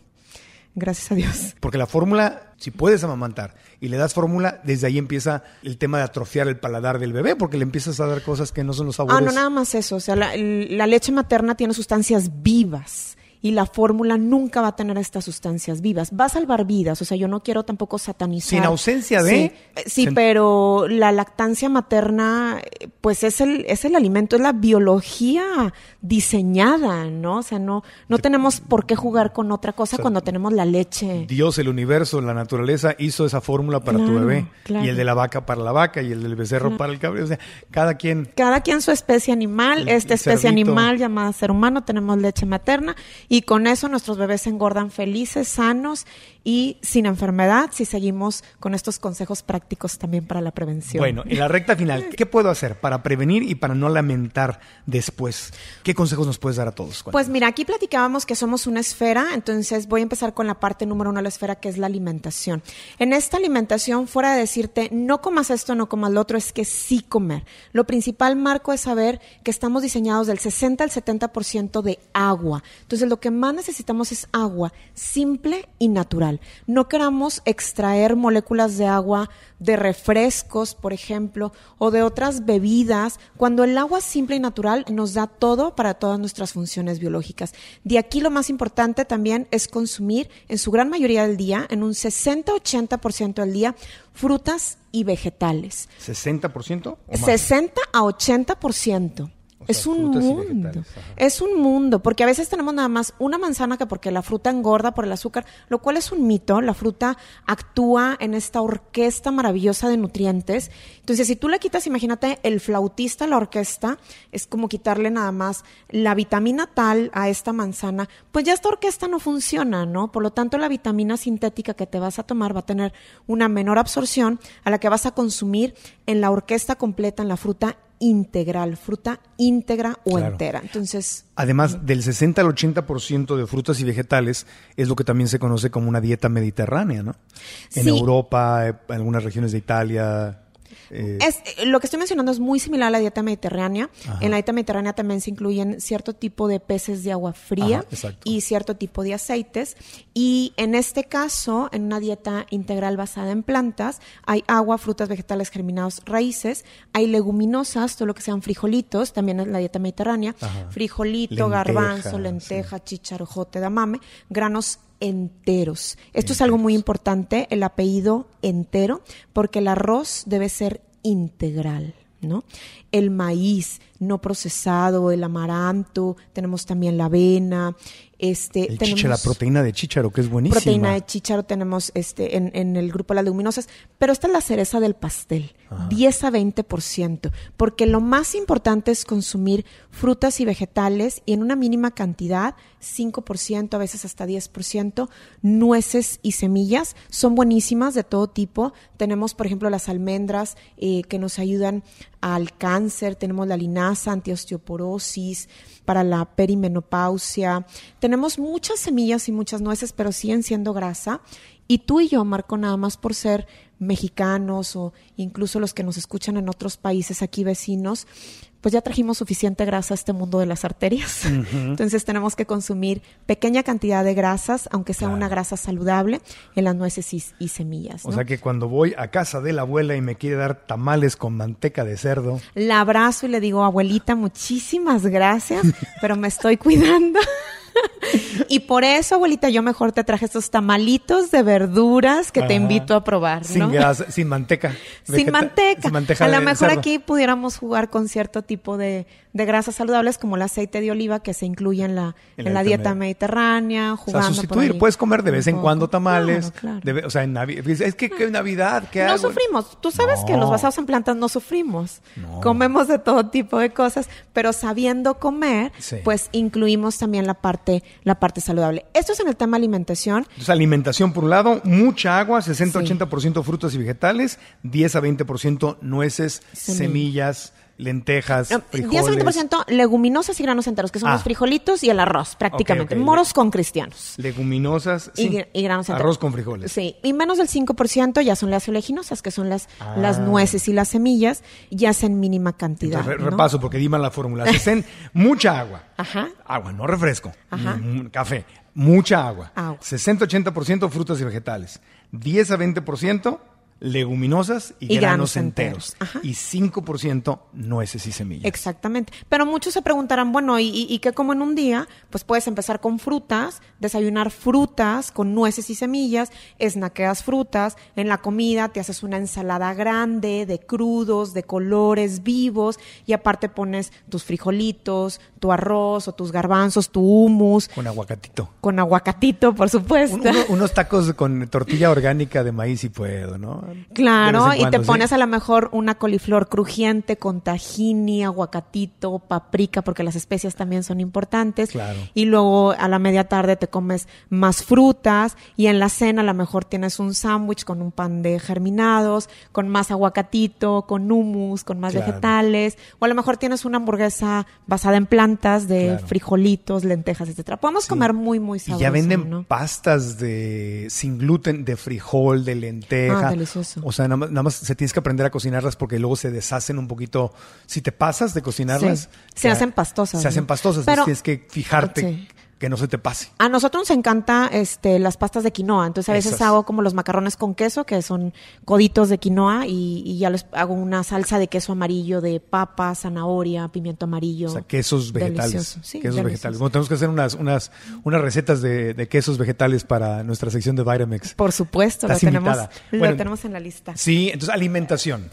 Gracias a Dios. Porque la fórmula, si puedes amamantar y le das fórmula, desde ahí empieza el tema de atrofiar el paladar del bebé, porque le empiezas a dar cosas que no son los sabores. Ah, no, nada más eso. O sea, la leche materna tiene sustancias vivas. Y la fórmula nunca va a tener estas sustancias vivas. Va a salvar vidas. O sea, yo no quiero tampoco satanizar. Sin ausencia de... Sí, pero la lactancia materna, pues es el alimento, es la biología diseñada, ¿no? O sea, no tenemos por qué jugar con otra cosa, o sea, cuando tenemos la leche. Dios, el universo, la naturaleza hizo esa fórmula para tu bebé. Claro. Y el de la vaca para la vaca y el del becerro para el cabrón. O sea, cada quien su especie animal. Esta especie animal llamada ser humano, tenemos leche materna. Y con eso nuestros bebés se engordan felices, sanos y sin enfermedad, si seguimos con estos consejos prácticos también para la prevención. Bueno, en la recta final, ¿qué puedo hacer para prevenir y para no lamentar después? ¿Qué consejos nos puedes dar a todos? Pues mira, aquí platicábamos que somos una esfera, entonces voy a empezar con la parte número 1 de la esfera, que es la alimentación. En esta alimentación, fuera de decirte no comas esto, no comas lo otro, es que sí comer. Lo principal, Marco, es saber que estamos diseñados del 60 al 70% de agua. Entonces, lo que más necesitamos es agua simple y natural. No queramos extraer moléculas de agua de refrescos, por ejemplo, o de otras bebidas, cuando el agua simple y natural nos da todo para todas nuestras funciones biológicas. De aquí lo más importante también es consumir en su gran mayoría del día, en un 60-80% del día, frutas y vegetales. ¿60% o más? 60 a 80%. O sea, es un mundo, porque a veces tenemos nada más una manzana, que porque la fruta engorda por el azúcar, lo cual es un mito. La fruta actúa en esta orquesta maravillosa de nutrientes. Entonces, si tú le quitas, imagínate, el flautista a la orquesta, es como quitarle nada más la vitamina tal a esta manzana, pues ya esta orquesta no funciona, ¿no? Por lo tanto, la vitamina sintética que te vas a tomar va a tener una menor absorción a la que vas a consumir en la orquesta completa, en la fruta integral, fruta íntegra o entera. Entonces, además, del 60 al 80% de frutas y vegetales es lo que también se conoce como una dieta mediterránea, ¿no? En Europa, en algunas regiones de Italia. Lo que estoy mencionando es muy similar a la dieta mediterránea. Ajá. En la dieta mediterránea también se incluyen cierto tipo de peces de agua fría. Ajá, y cierto tipo de aceites. Y en este caso, en una dieta integral basada en plantas, hay agua, frutas, vegetales, germinados, raíces. Hay leguminosas, todo lo que sean frijolitos, también en la dieta mediterránea. Ajá. Frijolito, lenteja, garbanzo, lenteja, chícharo, jote, damame, granos enteros. Esto es algo muy importante, el apellido entero, porque el arroz debe ser integral, ¿no? El maíz no procesado, el amaranto, tenemos también la avena, la proteína de chícharo, que es buenísima. Proteína de chícharo tenemos en el grupo de las leguminosas, pero esta es la cereza del pastel. Ajá. 10 a 20%, porque lo más importante es consumir frutas y vegetales, y en una mínima cantidad, 5%, a veces hasta 10%, nueces y semillas. Son buenísimas de todo tipo. Tenemos, por ejemplo, las almendras que nos ayudan al cáncer, tenemos la linaza, antiosteoporosis, para la perimenopausia. Tenemos muchas semillas y muchas nueces, pero siguen siendo grasa. Y tú y yo, Marco, nada más por ser mexicanos o incluso los que nos escuchan en otros países aquí vecinos, pues ya trajimos suficiente grasa a este mundo de las arterias. Uh-huh. Entonces tenemos que consumir pequeña cantidad de grasas, aunque sea una grasa saludable, en las nueces y semillas, ¿no? O sea que cuando voy a casa de la abuela y me quiere dar tamales con manteca de cerdo, la abrazo y le digo, abuelita, muchísimas gracias, pero me estoy cuidando. Y por eso, abuelita, yo mejor te traje estos tamalitos de verduras que te invito a probar, ¿no? Sin grasa, sin manteca. Sin manteca. A lo mejor cerdo. Aquí pudiéramos jugar con cierto tipo de grasas saludables como el aceite de oliva que se incluye en la dieta mediterránea, jugando, o sea, sustituir, puedes comer de vez en cuando tamales, claro. O sea, en es que en Navidad, ¿qué hago? No sufrimos. Tú sabes que los basados en plantas no sufrimos. No. Comemos de todo tipo de cosas, pero sabiendo comer, pues incluimos también la parte saludable. Esto es en el tema alimentación. Entonces, alimentación por un lado, mucha agua, 60-80% frutas y vegetales, 10-20% nueces, semillas, lentejas, frijoles. 10-20% leguminosas y granos enteros, que son los frijolitos y el arroz, prácticamente. Okay. Moros con cristianos. Leguminosas y granos enteros. Arroz con frijoles. Sí. Y menos del 5% ya son las oleaginosas, que son las nueces y las semillas, ya es en mínima cantidad. Entonces, ¿no? Repaso, porque dime la fórmula. Mucha agua. Ajá. Agua, no refresco. Ajá. Café. Mucha agua. 60-80% frutas y vegetales. 10-20%. Leguminosas y granos enteros. Y 5% nueces y semillas. Exactamente. Pero muchos se preguntarán, bueno, ¿y qué como en un día? Pues puedes empezar con frutas, desayunar frutas con nueces y semillas, snackeas frutas, en la comida te haces una ensalada grande de crudos, de colores vivos, y aparte pones tus frijolitos, tu arroz o tus garbanzos, tu hummus. Con aguacatito. Con aguacatito, por supuesto. Unos tacos con tortilla orgánica de maíz si puedo, ¿no? Claro, cuando, y te pones a lo mejor una coliflor crujiente con tahini, aguacatito, paprika, porque las especias también son importantes. Claro. Y luego a la media tarde te comes más frutas, y en la cena a lo mejor tienes un sándwich con un pan de germinados, con más aguacatito, con hummus, con más vegetales, o a lo mejor tienes una hamburguesa basada en plantas de frijolitos, lentejas, etcétera. Podemos comer muy, muy sabroso. Y ya venden pastas sin gluten, de frijol, de lenteja. Delicioso. O sea, nada más se tienes que aprender a cocinarlas, porque luego se deshacen un poquito. Si te pasas de cocinarlas, se hacen pastosas. Pero tienes que fijarte que no se te pase. A nosotros nos encanta las pastas de quinoa. Entonces a veces hago como los macarrones con queso, que son coditos de quinoa, y ya les hago una salsa de queso amarillo, de papa, zanahoria, pimiento amarillo. O sea, quesos vegetales. Sí, quesos vegetales. Bueno, tenemos que hacer unas recetas de quesos vegetales para nuestra sección de Vitamix. Por supuesto, lo tenemos en la lista. Sí, entonces alimentación.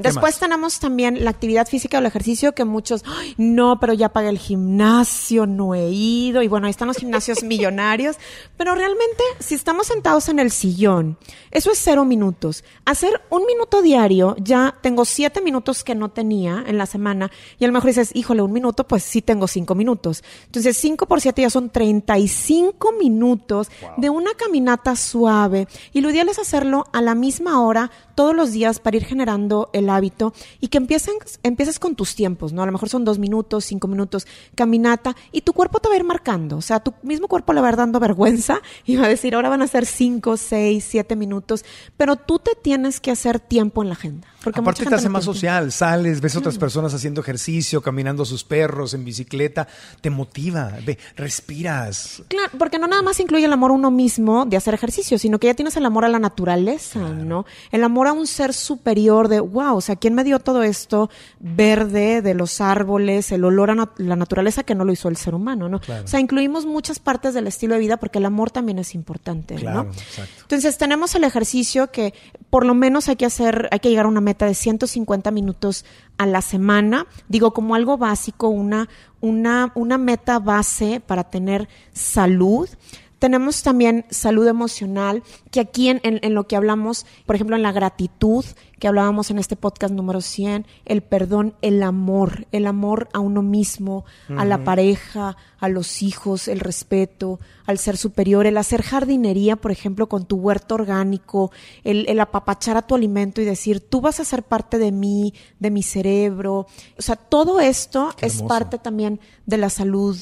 Después tenemos también la actividad física o el ejercicio, que muchos, no, pero ya pagué el gimnasio, no he ido. Y bueno, ahí están los gimnasios millonarios. Pero realmente, si estamos sentados en el sillón, eso es 0 minutos. Hacer 1 minuto diario, ya tengo 7 minutos que no tenía en la semana. Y a lo mejor dices, híjole, 1 minuto, pues sí tengo 5 minutos. Entonces, 5 por 7 ya son 35 minutos de una caminata suave. Y lo ideal es hacerlo a la misma hora todos los días para ir generando el hábito y que empieces con tus tiempos, ¿no? A lo mejor son 2 minutos, 5 minutos, caminata, y tu cuerpo te va a ir marcando. O sea, tu mismo cuerpo le va a ir dando vergüenza y va a decir, ahora van a ser 5, 6, 7 minutos, pero tú te tienes que hacer tiempo en la agenda. Porque aparte te hace más social, sales, ves otras personas haciendo ejercicio, caminando a sus perros, en bicicleta, te motiva, respiras. Claro, porque no nada más incluye el amor a uno mismo de hacer ejercicio, sino que ya tienes el amor a la naturaleza, ¿no? El amor a un ser superior de, wow, o sea, ¿quién me dio todo esto verde de los árboles, el olor a la naturaleza que no lo hizo el ser humano, ¿no? Claro. O sea, incluimos muchas partes del estilo de vida porque el amor también es importante, claro, ¿no? Exacto. Entonces, tenemos el ejercicio, que por lo menos hay que llegar a una meta de 150 minutos a la semana. Digo, como algo básico, una meta base para tener salud. Tenemos también salud emocional, que aquí en lo que hablamos, por ejemplo, en la gratitud, que hablábamos en este podcast número 100, el perdón, el amor a uno mismo, a la pareja, a los hijos, el respeto, al ser superior, el hacer jardinería, por ejemplo, con tu huerto orgánico, el apapachar a tu alimento y decir, tú vas a ser parte de mí, de mi cerebro. O sea, todo esto es parte también de la salud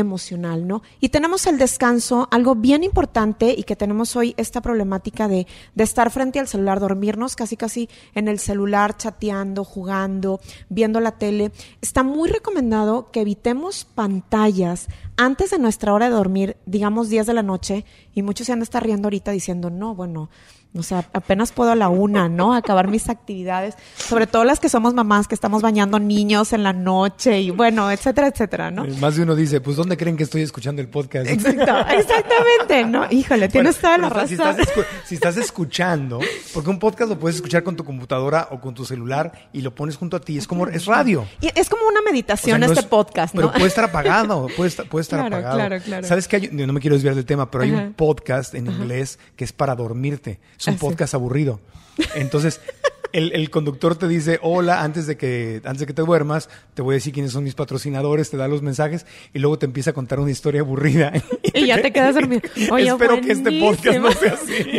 emocional, ¿no? Y tenemos el descanso, algo bien importante, y que tenemos hoy esta problemática de estar frente al celular, dormirnos casi en el celular, chateando, jugando, viendo la tele. Está muy recomendado que evitemos pantallas antes de nuestra hora de dormir, digamos 10 de la noche, y muchos se han de estar riendo ahorita diciendo, no, bueno, o sea, apenas puedo a la una, ¿no? Acabar mis actividades, sobre todo las que somos mamás, que estamos bañando niños en la noche y bueno, etcétera, etcétera, ¿no? Más de uno dice, pues, ¿dónde creen que estoy escuchando el podcast? Exactamente, ¿no? Híjole, tienes toda la razón. Si estás escuchando, porque un podcast lo puedes escuchar con tu computadora o con tu celular y lo pones junto a ti, es radio. Y es como una meditación, o sea, no este es, podcast, ¿no? Pero puede estar apagado, puede estar claro, apagado. Claro. ¿Sabes qué? Yo no me quiero desviar del tema, pero hay un podcast en inglés que es para dormirte. Es un podcast aburrido. Entonces, el conductor te dice, hola, antes de que te duermas, te voy a decir quiénes son mis patrocinadores, te da los mensajes y luego te empieza a contar una historia aburrida. Y ya te quedas dormido. Oye, espero buenísimo. Que este podcast no sea así.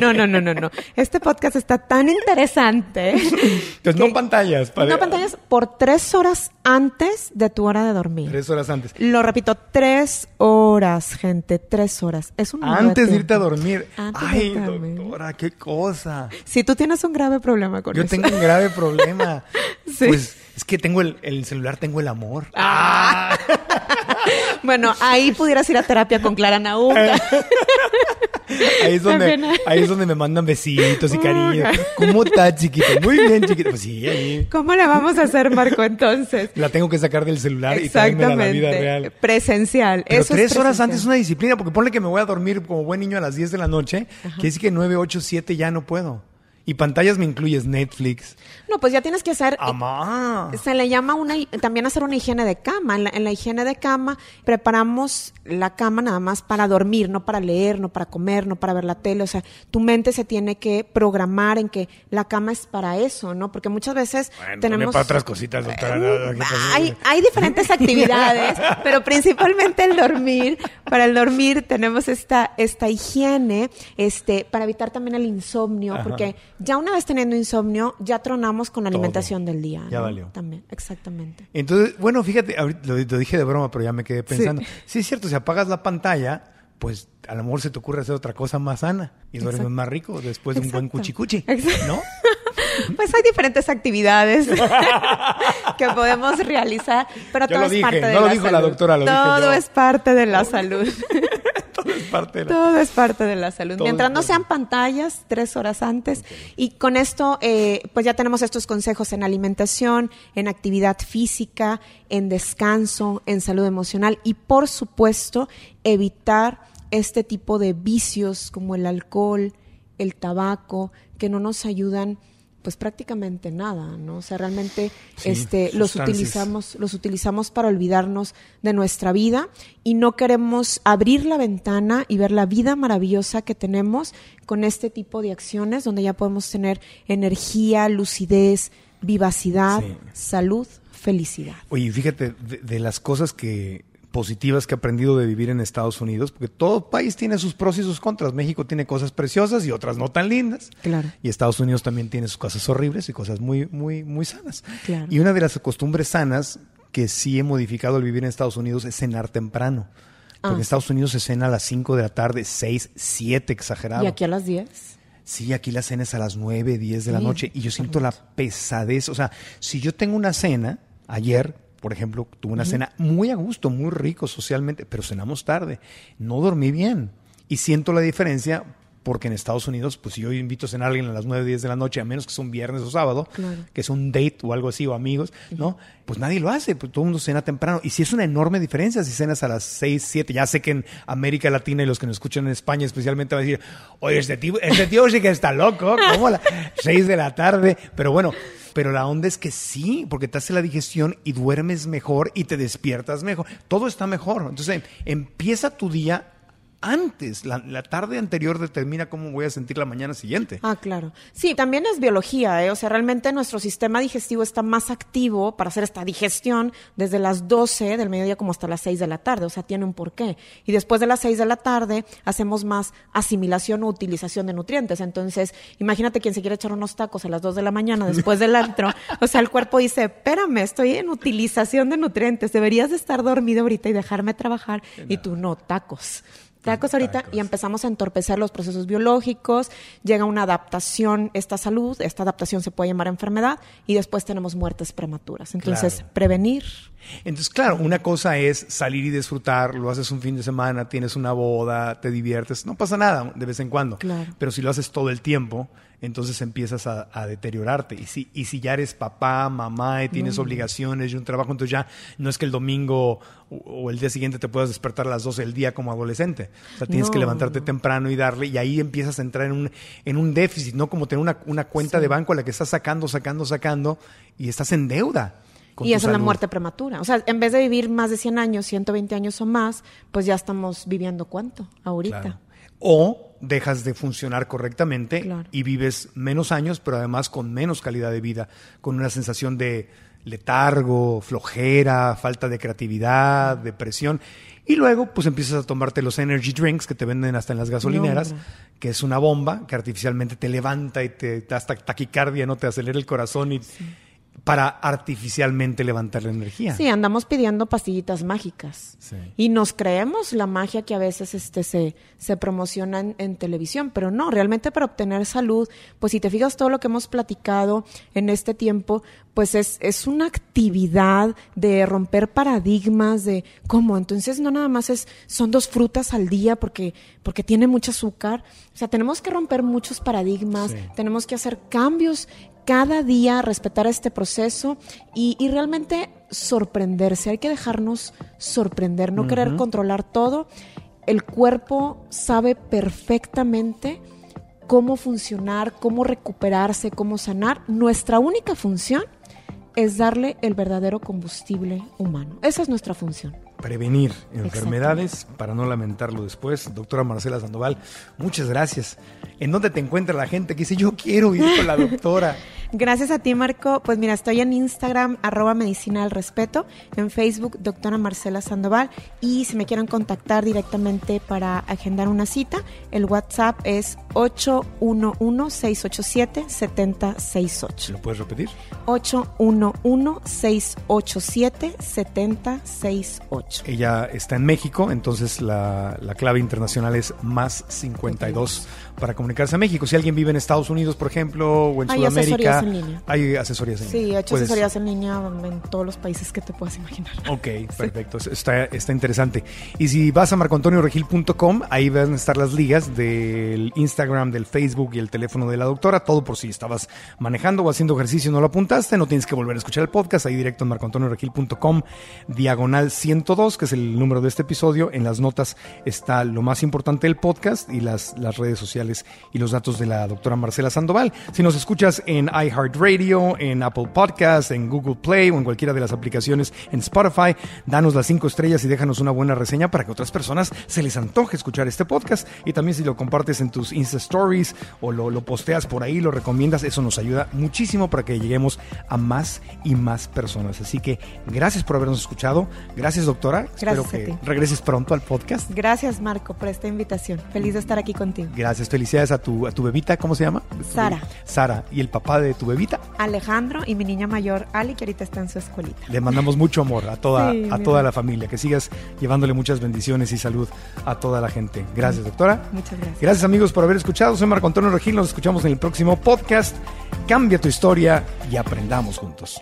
No. Este podcast está tan interesante. Entonces, no pantallas. No pantallas por 3 horas antes de tu hora de dormir. 3 horas antes. Lo repito, 3 horas, gente, 3 horas. Es un antes de irte a dormir. Ay, doctora, qué cosa. Si tú tienes un grave problema con eso. Tengo un grave problema. Sí. Pues es que tengo el celular, tengo el amor. Ah. Bueno, ahí pudieras ir a terapia con Clara Nahum. Ahí es donde me mandan besitos y cariño. ¿Cómo está, chiquito? Muy bien, chiquito. Pues sí, ahí. ¿Cómo la vamos a hacer, Marco, entonces? La tengo que sacar del celular y traérmela a la vida real. Presencial. Pero eso 3 horas antes es una disciplina, porque ponle que me voy a dormir como buen niño a las 10 de la noche, que dice que 9, 8, 7 ya no puedo. Y pantallas me incluyes Netflix. No, pues ya tienes que hacer... ¡Amá! Se le llama también hacer una higiene de cama. En la higiene de cama preparamos la cama nada más para dormir, no para leer, no para comer, no para ver la tele. O sea, tu mente se tiene que programar en que la cama es para eso, ¿no? Porque muchas veces tenemos... para otras cositas, doctora. Hay diferentes actividades, pero principalmente el dormir. Para el dormir tenemos esta higiene, para evitar también el insomnio, porque... Ya una vez teniendo insomnio, ya tronamos con la alimentación del día, ¿no? Ya valió. También, exactamente. Entonces, bueno, fíjate, lo dije de broma, pero ya me quedé pensando. Sí, es cierto, si apagas la pantalla, pues a lo mejor se te ocurre hacer otra cosa más sana y duermes más rico después de un buen cuchicuchi, ¿no? Pues hay diferentes actividades que podemos realizar, pero todo es parte de la salud. Yo lo dije, no lo dijo la doctora, lo dije yo. Todo es parte de la salud. Todo es parte de la salud. Mientras no sean pantallas, 3 horas antes. Okay. Y con esto, pues ya tenemos estos consejos en alimentación, en actividad física, en descanso, en salud emocional y, por supuesto, evitar este tipo de vicios como el alcohol, el tabaco, que no nos ayudan pues prácticamente nada, ¿no? O sea, realmente los utilizamos para olvidarnos de nuestra vida y no queremos abrir la ventana y ver la vida maravillosa que tenemos con este tipo de acciones, donde ya podemos tener energía, lucidez, vivacidad, salud, felicidad. Oye, fíjate, de las cosas positivas que he aprendido de vivir en Estados Unidos, porque todo país tiene sus pros y sus contras. México tiene cosas preciosas y otras no tan lindas. Claro. Y Estados Unidos también tiene sus cosas horribles y cosas muy, muy, muy sanas. Claro. Y una de las costumbres sanas que sí he modificado al vivir en Estados Unidos es cenar temprano. Porque en Estados Unidos se cena a las 5 de la tarde, 6, 7, exagerado. ¿Y aquí a las 10? Sí, aquí la cena es a las 9, 10 de la noche. Y yo siento la pesadez. O sea, si yo tengo una cena, ayer, por ejemplo, tuve una cena muy a gusto, muy rico socialmente, pero cenamos tarde. No dormí bien. Y siento la diferencia porque en Estados Unidos, pues si yo invito a cenar a alguien a las 9, 10 de la noche, a menos que sea un viernes o sábado, claro, que es un date o algo así, o amigos, ¿no? Pues nadie lo hace, pues todo el mundo cena temprano. Y sí es una enorme diferencia si cenas a las 6, 7. Ya sé que en América Latina y los que nos escuchan en España especialmente van a decir, oye, este tío sí que está loco, ¿cómo a las 6 de la tarde? Pero bueno... Pero la onda es que sí, porque te hace la digestión y duermes mejor y te despiertas mejor. Todo está mejor. Entonces, empieza tu día antes, la tarde anterior determina cómo voy a sentir la mañana siguiente. Ah, claro. Sí, también es biología, ¿eh? O sea, realmente nuestro sistema digestivo está más activo para hacer esta digestión desde las 12 del mediodía como hasta las 6 de la tarde. O sea, tiene un porqué. Y después de las 6 de la tarde hacemos más asimilación o utilización de nutrientes. Entonces, imagínate quien se quiere echar unos tacos a las 2 de la mañana después del antro. O sea, el cuerpo dice, espérame, estoy en utilización de nutrientes. Deberías de estar dormido ahorita y dejarme trabajar. Y tú, no, tacos. Tacos ahorita, y empezamos a entorpecer los procesos biológicos, llega una adaptación, esta adaptación se puede llamar enfermedad, y después tenemos muertes prematuras. Entonces, claro, prevenir. Entonces, claro, una cosa es salir y disfrutar, lo haces un fin de semana, tienes una boda, te diviertes, no pasa nada de vez en cuando. Claro. Pero si lo haces todo el tiempo, entonces empiezas a deteriorarte. Y si ya eres papá, mamá, y tienes obligaciones y un trabajo, entonces ya no es que el domingo o el día siguiente te puedas despertar a las 12 del día como adolescente. O sea, tienes que levantarte temprano y darle, y ahí empiezas a entrar en un déficit, ¿no? Como tener una cuenta de banco a la que estás sacando, y estás en deuda. Y es la muerte prematura. O sea, en vez de vivir más de 100 años, 120 años o más, pues ya estamos viviendo ¿cuánto? Ahorita. Claro. O dejas de funcionar correctamente y vives menos años, pero además con menos calidad de vida, con una sensación de letargo, flojera, falta de creatividad, depresión. Y luego, pues empiezas a tomarte los energy drinks que te venden hasta en las gasolineras, que es una bomba que artificialmente te levanta y te da hasta taquicardia, no te acelera el corazón y... Sí. Para artificialmente levantar la energía. Sí, andamos pidiendo pastillitas mágicas. Sí. Y nos creemos la magia que a veces se promociona en televisión. Pero no, realmente para obtener salud, pues si te fijas todo lo que hemos platicado en este tiempo, pues es una actividad de romper paradigmas de cómo. Entonces no nada más son 2 frutas al día porque tiene mucho azúcar. O sea, tenemos que romper muchos paradigmas, tenemos que hacer cambios cada día, respetar este proceso y realmente sorprenderse. Hay que dejarnos sorprender, no querer controlar todo. El cuerpo sabe perfectamente cómo funcionar, cómo recuperarse, cómo sanar. Nuestra única función es darle el verdadero combustible humano. Esa es nuestra función. Prevenir enfermedades para no lamentarlo después. Doctora Marcela Sandoval, muchas gracias. ¿En dónde te encuentra la gente que dice yo quiero ir con la doctora? Gracias a ti, Marco. Pues mira, estoy en Instagram, @medicinadelrespeto, en Facebook, doctora Marcela Sandoval, y si me quieren contactar directamente para agendar una cita, el WhatsApp es 811-687-7068. ¿Lo puedes repetir? 811-687-7068. Ella está en México, entonces la clave internacional es +52 para comunicarse a México. Si alguien vive en Estados Unidos, por ejemplo, o en Sudamérica, hay asesorías en línea. Sí, he hecho asesorías en línea en todos los países que te puedas imaginar. Ok, perfecto. Sí. Está interesante. Y si vas a marcoantonioregil.com, ahí van a estar las ligas del Instagram, del Facebook y el teléfono de la doctora, todo por si estabas manejando o haciendo ejercicio y no lo apuntaste, no tienes que volver a escuchar el podcast, ahí directo en marcoantonioregil.com, /102, que es el número de este episodio. En las notas está lo más importante del podcast y las redes sociales y los datos de la doctora Marcela Sandoval. Si nos escuchas en iHeartRadio, en Apple Podcasts, en Google Play o en cualquiera de las aplicaciones, en Spotify, danos las 5 estrellas y déjanos una buena reseña para que otras personas se les antoje escuchar este podcast. Y también si lo compartes en tus Insta Stories o lo posteas por ahí, lo recomiendas, eso nos ayuda muchísimo para que lleguemos a más y más personas. Así que gracias por habernos escuchado. Gracias, doctora. Gracias. Espero que regreses pronto al podcast. Gracias, Marco, por esta invitación. Feliz de estar aquí contigo. Gracias. Felicidades a tu bebita. ¿Cómo se llama? Sara. Sara. ¿Y el papá de tu bebita? Alejandro, y mi niña mayor, Ali, que ahorita está en su escuelita. Le mandamos mucho amor a toda la familia. Que sigas llevándole muchas bendiciones y salud a toda la gente. Gracias, doctora. Muchas gracias. Gracias, amigos, por haber escuchado. Soy Marco Antonio Regil. Nos escuchamos en el próximo podcast. Cambia tu historia y aprendamos juntos.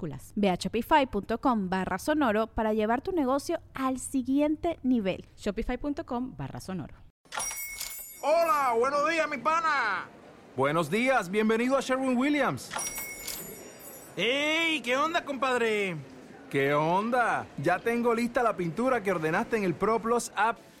Ve a shopify.com/sonoro para llevar tu negocio al siguiente nivel. Shopify.com/sonoro. Hola, buenos días, mi pana. Buenos días, bienvenido a Sherwin Williams. ¡Ey! ¿Qué onda, compadre? ¿Qué onda? Ya tengo lista la pintura que ordenaste en el ProPlus app.